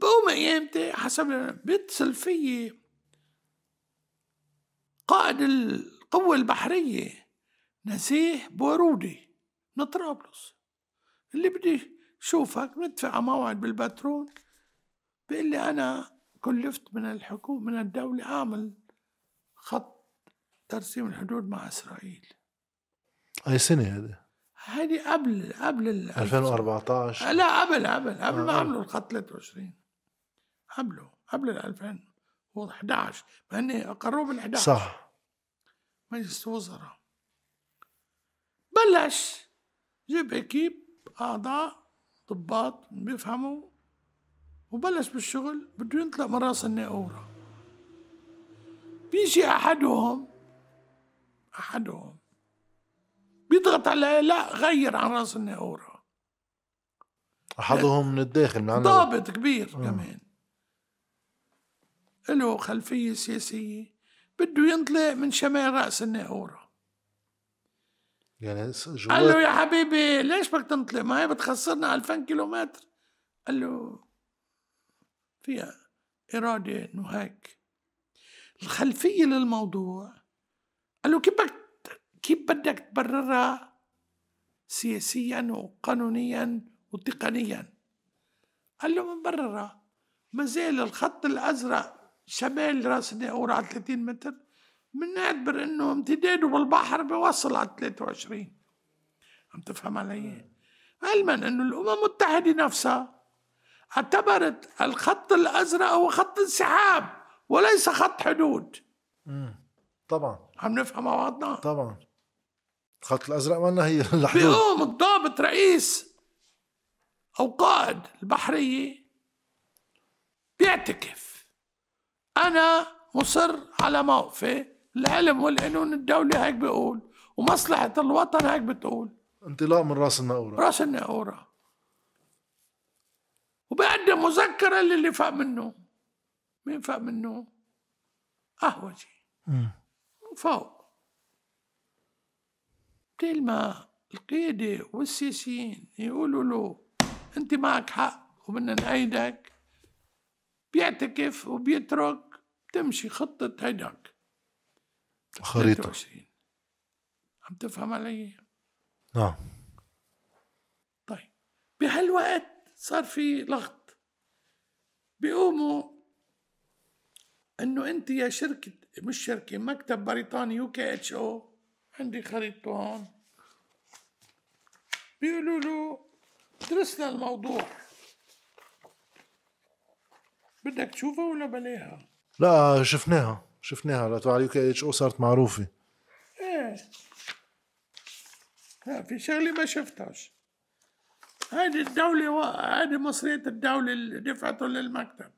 بقوم أيامتي حسب بيتصل فيي قائد القوة البحرية نزيه بورودي من طرابلس، اللي بدي شوفك متفق على موعد بالبترول. بيقول لي أنا كلفت من الحكومة من الدولة أعمل خط ترسيم الحدود مع إسرائيل. أي سنة هذا؟ هذه قبل 2014. لا قبل ما عملوا الخط 23 قبل 2011 ما هني أقروا بال 11 صح. مجلس الوزراء بلش جيب أكيب أعضاء ضباط بيفهموا وبلش بالشغل. بده ينطلق من راس الناقورة، بيجي أحدهم بيضغط عليه لا غير عن راس الناقورة. أحدهم من الداخل، من عندنا ضابط كبير كمان له خلفية سياسية، بده ينطلق من شمال راس الناقورة. يعني قال له يا حبيبي ليش بدك تنطلق؟ ما هي بتخسرنا 2000 كيلومتر. قال له فيها إرادة إنه هيك الخلفية للموضوع. قال له كيف بدك تبررها سياسيا وقانونيا وتقنيا؟ قال له منبررها، ما زال الخط الأزرق شمال راس الناقورة على 30 متر منعتبر انه امتداده بالبحر بيوصل على 23. عم تفهم علي؟ علما انه الامم المتحده نفسها اعتبرت الخط الازرق هو خط انسحاب وليس خط حدود. طبعا عم نفهم بعضنا. طبعا الخط الازرق مالنا هي الحدود. بيقوم الضابط رئيس او قائد البحريه بيعتكف انا مصر على موقفي، العلم والقانون الدولي هيك بيقول ومصلحة الوطن هيك بتقول. انطلاق من راس الناقورة. راس الناقورة. وبقدم مذكرة للي فاق منه. مين فاق منه؟ قهوجي. فوق. بدل ما القيادة والسياسيين يقولوا له أنت معك حق وبدنا نأيدك، بيعتكف وبيترك تمشي خطة هيداك. خريطة. عم تفهم علي؟ نعم. طيب بهالوقت صار في لغط. بيقوموا انه انت يا شركة مش شركة، مكتب بريطاني UKHO. عندي خريطته هون. بيقولوا له درسنا الموضوع، بدك تشوفها ولا بلاها؟ لا شفناها، شفناها تبع UKHO صارت معروفة. ايه لا في شغلة ما شفتهاش. هذه الدولة، هذه مصريات الدولة دفعتهم للمكتب.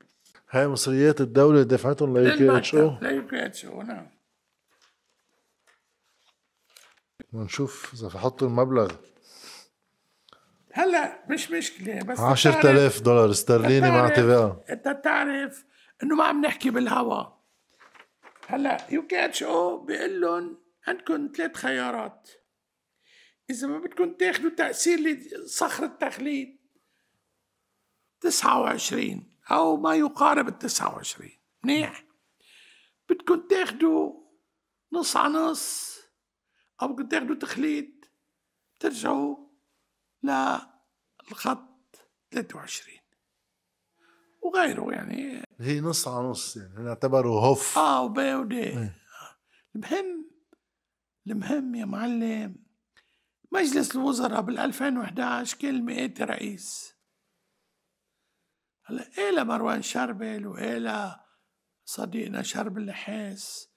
هاي مصريات الدولة دفعتهم لUKHO. نعم. ونشوف إذا حطوا المبلغ. هلا مش مشكلة، بس 10,000 دولار استرليني مع TVA. أنت بتعرف إنه ما عم نحكي بالهوا. هلا UKHO بيقول لهم عندكم 3 خيارات. إذا ما بدكم تاخدوا تأثير لصخر التخليد 29 أو ما يقارب 29، منيح؟ بدكم تاخدوا نص على نص أو بدكم تاخدوا تخليد بترجعوا للخط 23 وغيره. يعني هي نص على نص، يعني نعتبره هوف وبي ودي. المهم يا معلم، مجلس الوزراء بال2011 كل 100 رئيس. هلا ايه لمروان شربل، وايه لصديقنا شربل الحاس،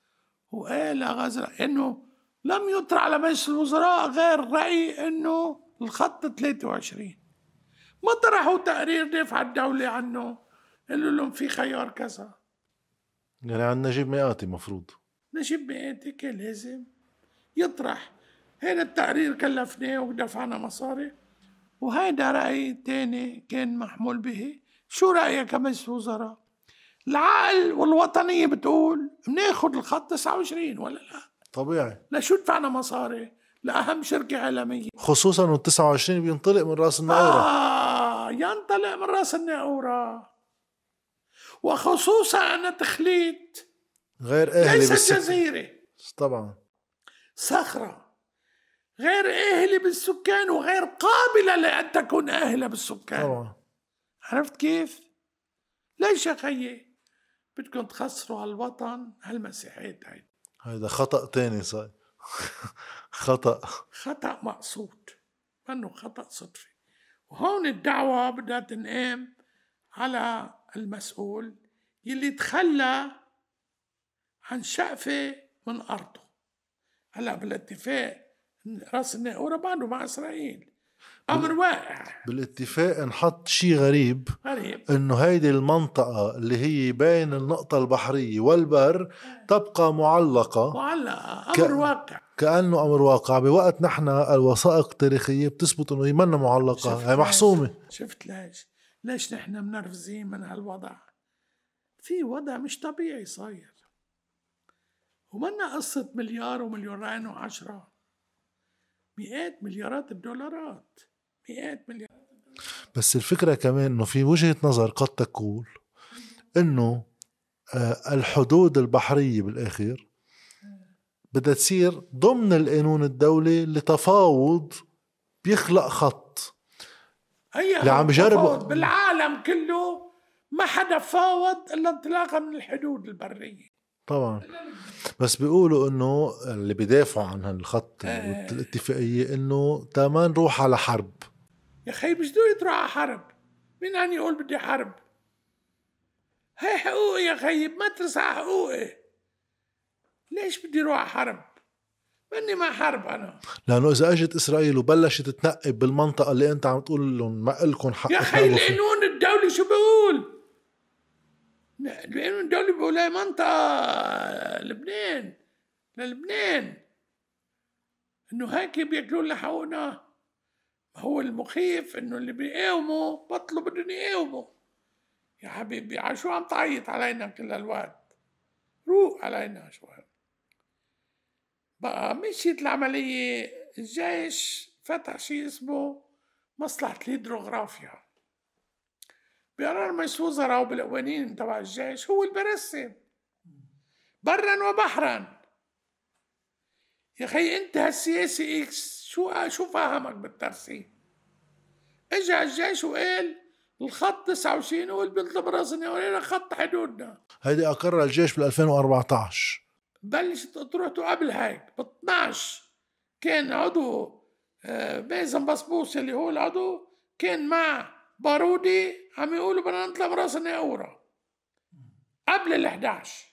وايه لغزر، انه لم يطرح على مجلس الوزراء غير رأي انه الخط 23. ما طرحوا تقرير دفع الدولة عنه، قالوا لهم في خيار كذا. يعني عن نجيب مئاتي مفروض، نجيب مئاتي كان لازم يطرح هيدا التقرير كلفناه ودفعنا مصاري، وهيدا رأي تاني كان محمول به. شو رأيك يا مجلس وزراء؟ العقل والوطنية بتقول بناخد الخط 29 ولا لا؟ طبيعي. لشو دفعنا مصاري؟ لأهم شركة عالمية، خصوصا إنه 29 بينطلق من رأس النقورة. ينطلق من رأس النقورة، وخصوصا أن تخليد غير أهلي ليس جزيرة، طبعا صخرة غير أهلة بالسكان وغير قابلة لأن تكون أهلة بالسكان. طبعا. عرفت كيف؟ ليش يا خيي بدكم تخسروا هالوطن هالمسيحيات هاي؟ هيدا خطأ تاني صاير. خطأ مقصود، منه خطأ صدفي. وهون الدعوة بدها تنقام على المسؤول يلي تخلى عن شقفة من أرضه. هلا بالاتفاق راس النقورة بعده مع إسرائيل أمر واقع. بالاتفاق انحط شيء غريب إنه هيدي المنطقة اللي هي بين النقطة البحرية والبر تبقى معلقة أمر واقع، كأنه أمر واقع، بوقت نحن الوثائق التاريخية بتثبت إنه يمنا معلقة، هي محسومة. شفت ليش نحن منرفزين من هالوضع؟ في وضع مش طبيعي صاير، ومنا قصة مليار ومليارين و10، مئات مليارات الدولارات، مئات مليارات الدولارات. بس الفكرة كمان إنه في وجهة نظر قد تقول إنه الحدود البحرية بالآخر بدها تصير ضمن القانون الدولي لتفاوض بيخلق خط. اللي عم جربه بالعالم كله ما حدا فاوض إلا انطلاقا من الحدود البرية. طبعا. بس بيقولوا انه اللي بيدافعوا عن هالخط الاتفاقيه انه تمان روح على حرب. يا اخي مش ضروري تروح على حرب، مين عم يقول بدي حرب؟ هي حقوقي يا اخي، ما ترسع حقوقي. ليش بدي روح على حرب؟ ماني مع حرب انا. لانه اذا اجت اسرائيل وبلشت تنقب بالمنطقه اللي انت عم تقول لهم ما لكم حق، يا اخي القانون الدولي شو بيقول؟ لأنه الدولة بيقولها منطقة للبنان إنه هيك بياكلون لحقوقنا. هو المخيف إنه اللي بيقاوموا بطلوا بدهم يقاوموا. يا حبيبي عشو عم تعيط علينا كل الوقت؟ روق علينا شوي. بقى مشيت العملية، الجيش فتح شيء اسمه مصلحة الهيدروغرافيا. بقرار مجلس وزراء وبالقوانين تبع الجيش هو اللي برسم برا وبحرا. يا اخي انت هالسياسي اكس شو فاهمك بالترسيم؟ اجى الجيش وقال الخط 29 هو اللي بيطلب راسنا وقال خط حدودنا. هيدي اقرها الجيش بال2014 بلش تروح تقابل هيك ب 12 كان عضو مازن بصبوس اللي هو العضو كان مع بارودي عم يقولوا بدنا نطلع براس النقوره قبل ال 11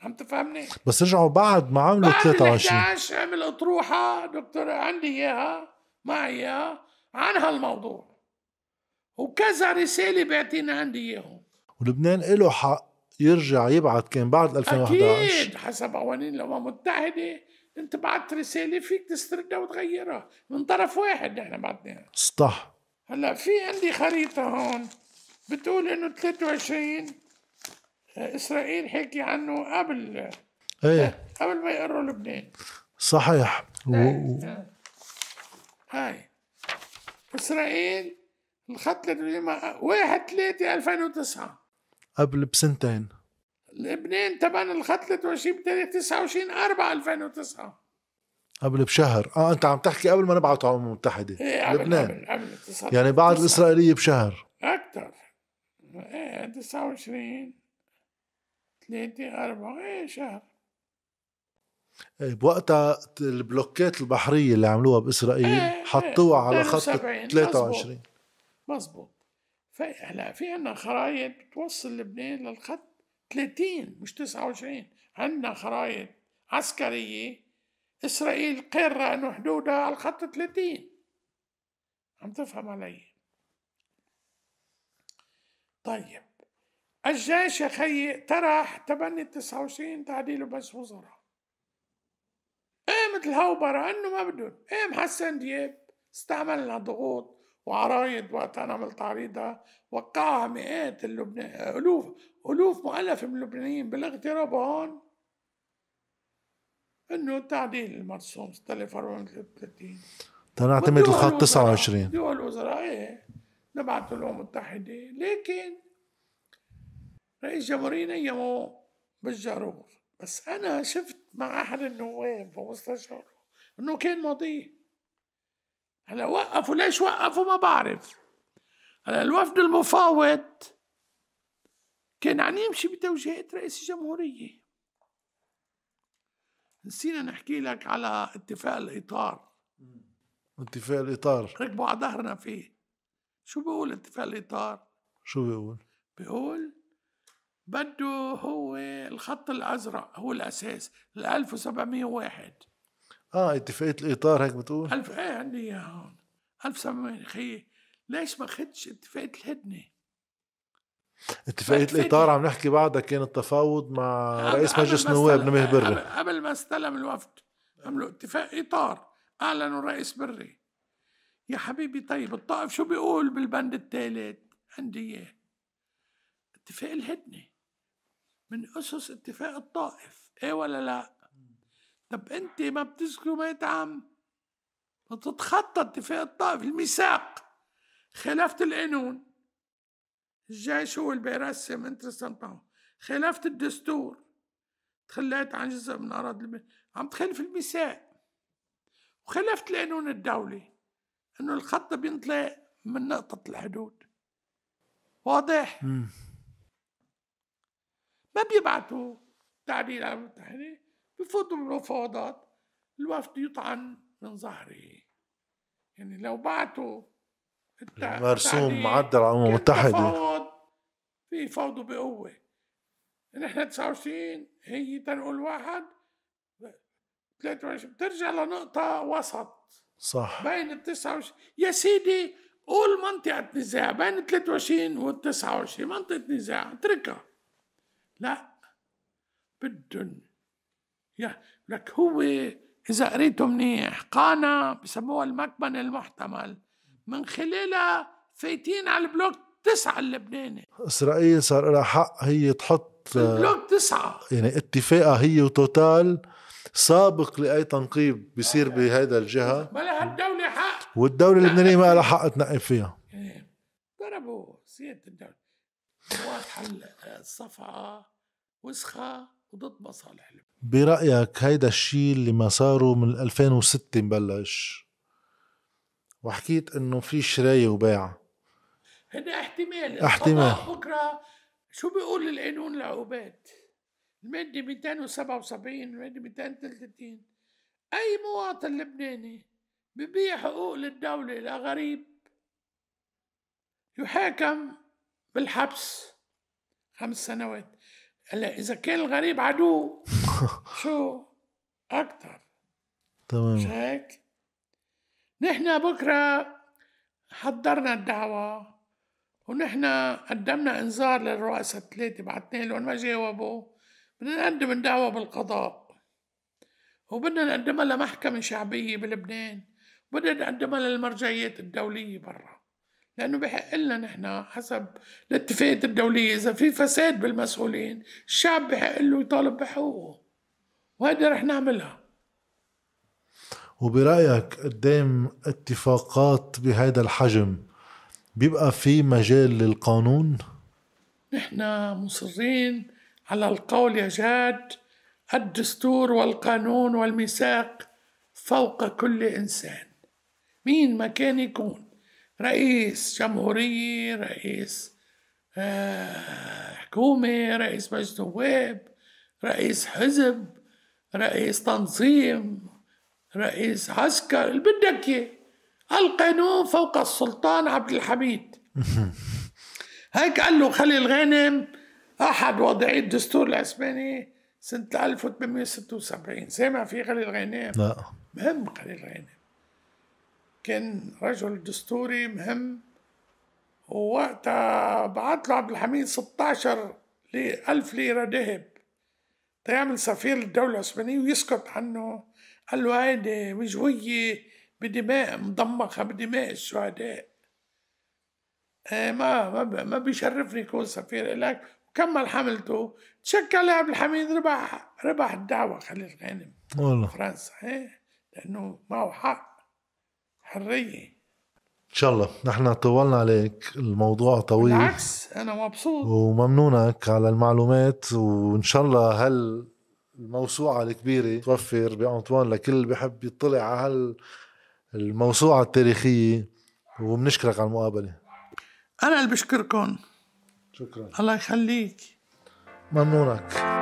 عم تفهمني؟ بس رجعوا بعد ما عملوا 23 عمل اطروحه دكتور عندي اياها معي اياها عن هالموضوع وكذا رساله بيعطينا عندي اياهم ولبنان له حق يرجع يبعث كان بعد 2011 اكيد حسب قوانين الامم المتحده انت بعت رساله فيك تستردها وتغيرها من طرف واحد نحن بعتناها صح هلا في عندي خريطه هون بتقول انه 23 اسرائيل حكي عنه قبل ايه قبل ما يقروا لبنان صحيح هاي اسرائيل الخط اللي 1/3/2009 قبل بسنتين لبنان تبعنا الخط 23 بتاريخ 29/4/2009 قبل بشهر انت عم تحكي قبل ما نبعث على الامم المتحده إيه لبنان قبل يعني بعد الاسرائيليه بشهر اكثر ايه 29/3/4 ايه شهر ايه بوقتها البلوكات البحريه اللي عملوها باسرائيل إيه حطوها إيه على خط 23 مزبوط هلا في عندنا خرايط بتوصل لبنان للخط 30 مش 29 عندنا خرايط عسكريه اسرائيل قرر انه حدودها على الخط 30 عم تفهم علي طيب الجيش يا خيي طرح تبني 29 تعديله بس وزراء ايه مثل هوبره انه ما بدهم ايه حسن دياب استعملنا ضغوط وعرايض وقت انا عملت عريضه وقعها مئات الوف مؤلفه من اللبنانيين بالاغتراب هون انه تعديل المرسوم 6433 تنعتمد الخط 29 دول الوزراء ايه نبعثوا الامم المتحده لكن رئيس جمهورية نيمو بالجرور بس انا شفت مع احد النواب ومستشاره انه كان ماضيه هلا وقفوا ليش وقفوا ما بعرف هلا الوفد المفاوض كان عم يمشي بتوجيهات رئيس الجمهورية نسينا نحكي لك على اتفاق الإطار اتفاق الإطار ركبوا على ظهرنا فيه شو بيقول اتفاق الإطار شو بيقول بده هو الخط الأزرق هو الأساس ال 1701 اتفاقية الإطار هيك بتقول؟ ايه عندي اياها هون 1700 خيي ليش ما خدتش اتفاقية الهدنة؟ اتفاقية الإطار عم نحكي بعدها كان التفاوض مع رئيس مجلس النواب نبيه بري قبل ما استلم الوفد عملوا اتفاق إطار أعلنوا الرئيس بري يا حبيبي طيب الطائف شو بيقول بالبند الثالث؟ عندي اياه اتفاق الهدنة من أسس اتفاق الطائف ايه ولا لا؟ طب انت ما بتذكروا ما يتعم بتتخطى اتفاق الطائف الميثاق خلافة القانون الجيش هو اللي بيرسم انترستانتهم خلافة الدستور تخليت عن جزء من اراضي لبنان عم تخالف الميثاق وخلافة القانون الدولي انه الخط بينطلق من نقطة الحدود واضح؟ ما بيبعتوا تعديل على المتحدة بفوتوا المفاوضات الوفد يطعن من ظهره يعني لو بعتوا مرسوم معدل على الامم المتحده في فوضوا بقوه نحن 29 هي تنقل واحد 23 بترجع لنقطه وسط صح بين ال 29 يا سيدي قول منطقه نزاع بين ال 23 وال 29 منطقه نزاع اتركها لا بدهم لك هو إذا قريته منيح قانا بسموها المكمن المحتمل من خلالها فايتين على البلوك 9 اللبناني إسرائيل صار لها حق هي تحط البلوك 9 يعني اتفاقها هي وتوتال سابق لأي تنقيب بيصير بهذا الجهة ما لها الدولة حق والدولة اللبنانية ما لها حق تنقب فيها ضربوا سيادة الدولة واضحة الصفعة وسخة وضد مصالح لبنان برأيك هيدا الشيء اللي ما صاروا من 2006 مبلش وحكيت انه في شراية وبيع هذا احتمال بكره شو بيقول القانون لعقوبات المد 277 المد 233. أي مواطن لبناني ببيع حقوق للدولة لغريب يحاكم بالحبس 5 سنوات. هلا إذا كان الغريب عدو شو أكتر؟ تمام. مش هيك؟ نحن بكرة حضرنا الدعوة ونحن قدمنا إنذار للرؤساء الثلاثة، بعتنا لهم ما جاوبوا. بدنا نقدم الدعوة بالقضاء وبدنا نقدمها لمحكمة شعبية بلبنان وبدنا نقدمها للمرجعيات الدولية برا، لأنه بحق لنا نحن حسب الاتفاقات الدولية إذا في فساد بالمسؤولين الشعب بحق له يطالب بحقوقه، وهذا رح نعملها. وبرأيك قدام اتفاقات بهذا الحجم بيبقى في مجال للقانون؟ نحن مصرين على القول يا جاد: الدستور والقانون والميثاق فوق كل إنسان. مين ما كان يكون رئيس جمهورية، رئيس حكومة، رئيس مجلس نواب، رئيس حزب، رئيس تنظيم، رئيس عسكر، اللي بدك اياه. القانون فوق السلطان عبد الحميد. هيك قال له خليل غانم أحد وضعي الدستور الإسباني سنة 1876. سامع في خليل غانم؟ لا. مهم خليل غانم، كان رجل دستوري مهم، ووقتها بعت له عبد الحميد 16,000 ليرة ذهب تيعمل سفير للدولة الإسبانية ويسكت عنه. قال له: هيدي مجوية بدماء مضمخة بدماء الشهداء، ما بيشرفني يكون سفير إلك. كمل حملته، تشكل عبد الحميد، ربح الدعوة خليل غانم والله فرنسا، لأنه معه حق حرية. إن شاء الله نحن طولنا عليك، الموضوع طويل. بالعكس أنا مبسوط وممنونك على المعلومات، وإن شاء الله هل الموسوعة الكبيرة توفر بأنطوان لكل بحب يطلع على الموسوعة التاريخية، وبنشكرك على المقابلة. أنا اللي بشكركم، شكرا. الله يخليك، ممنونك.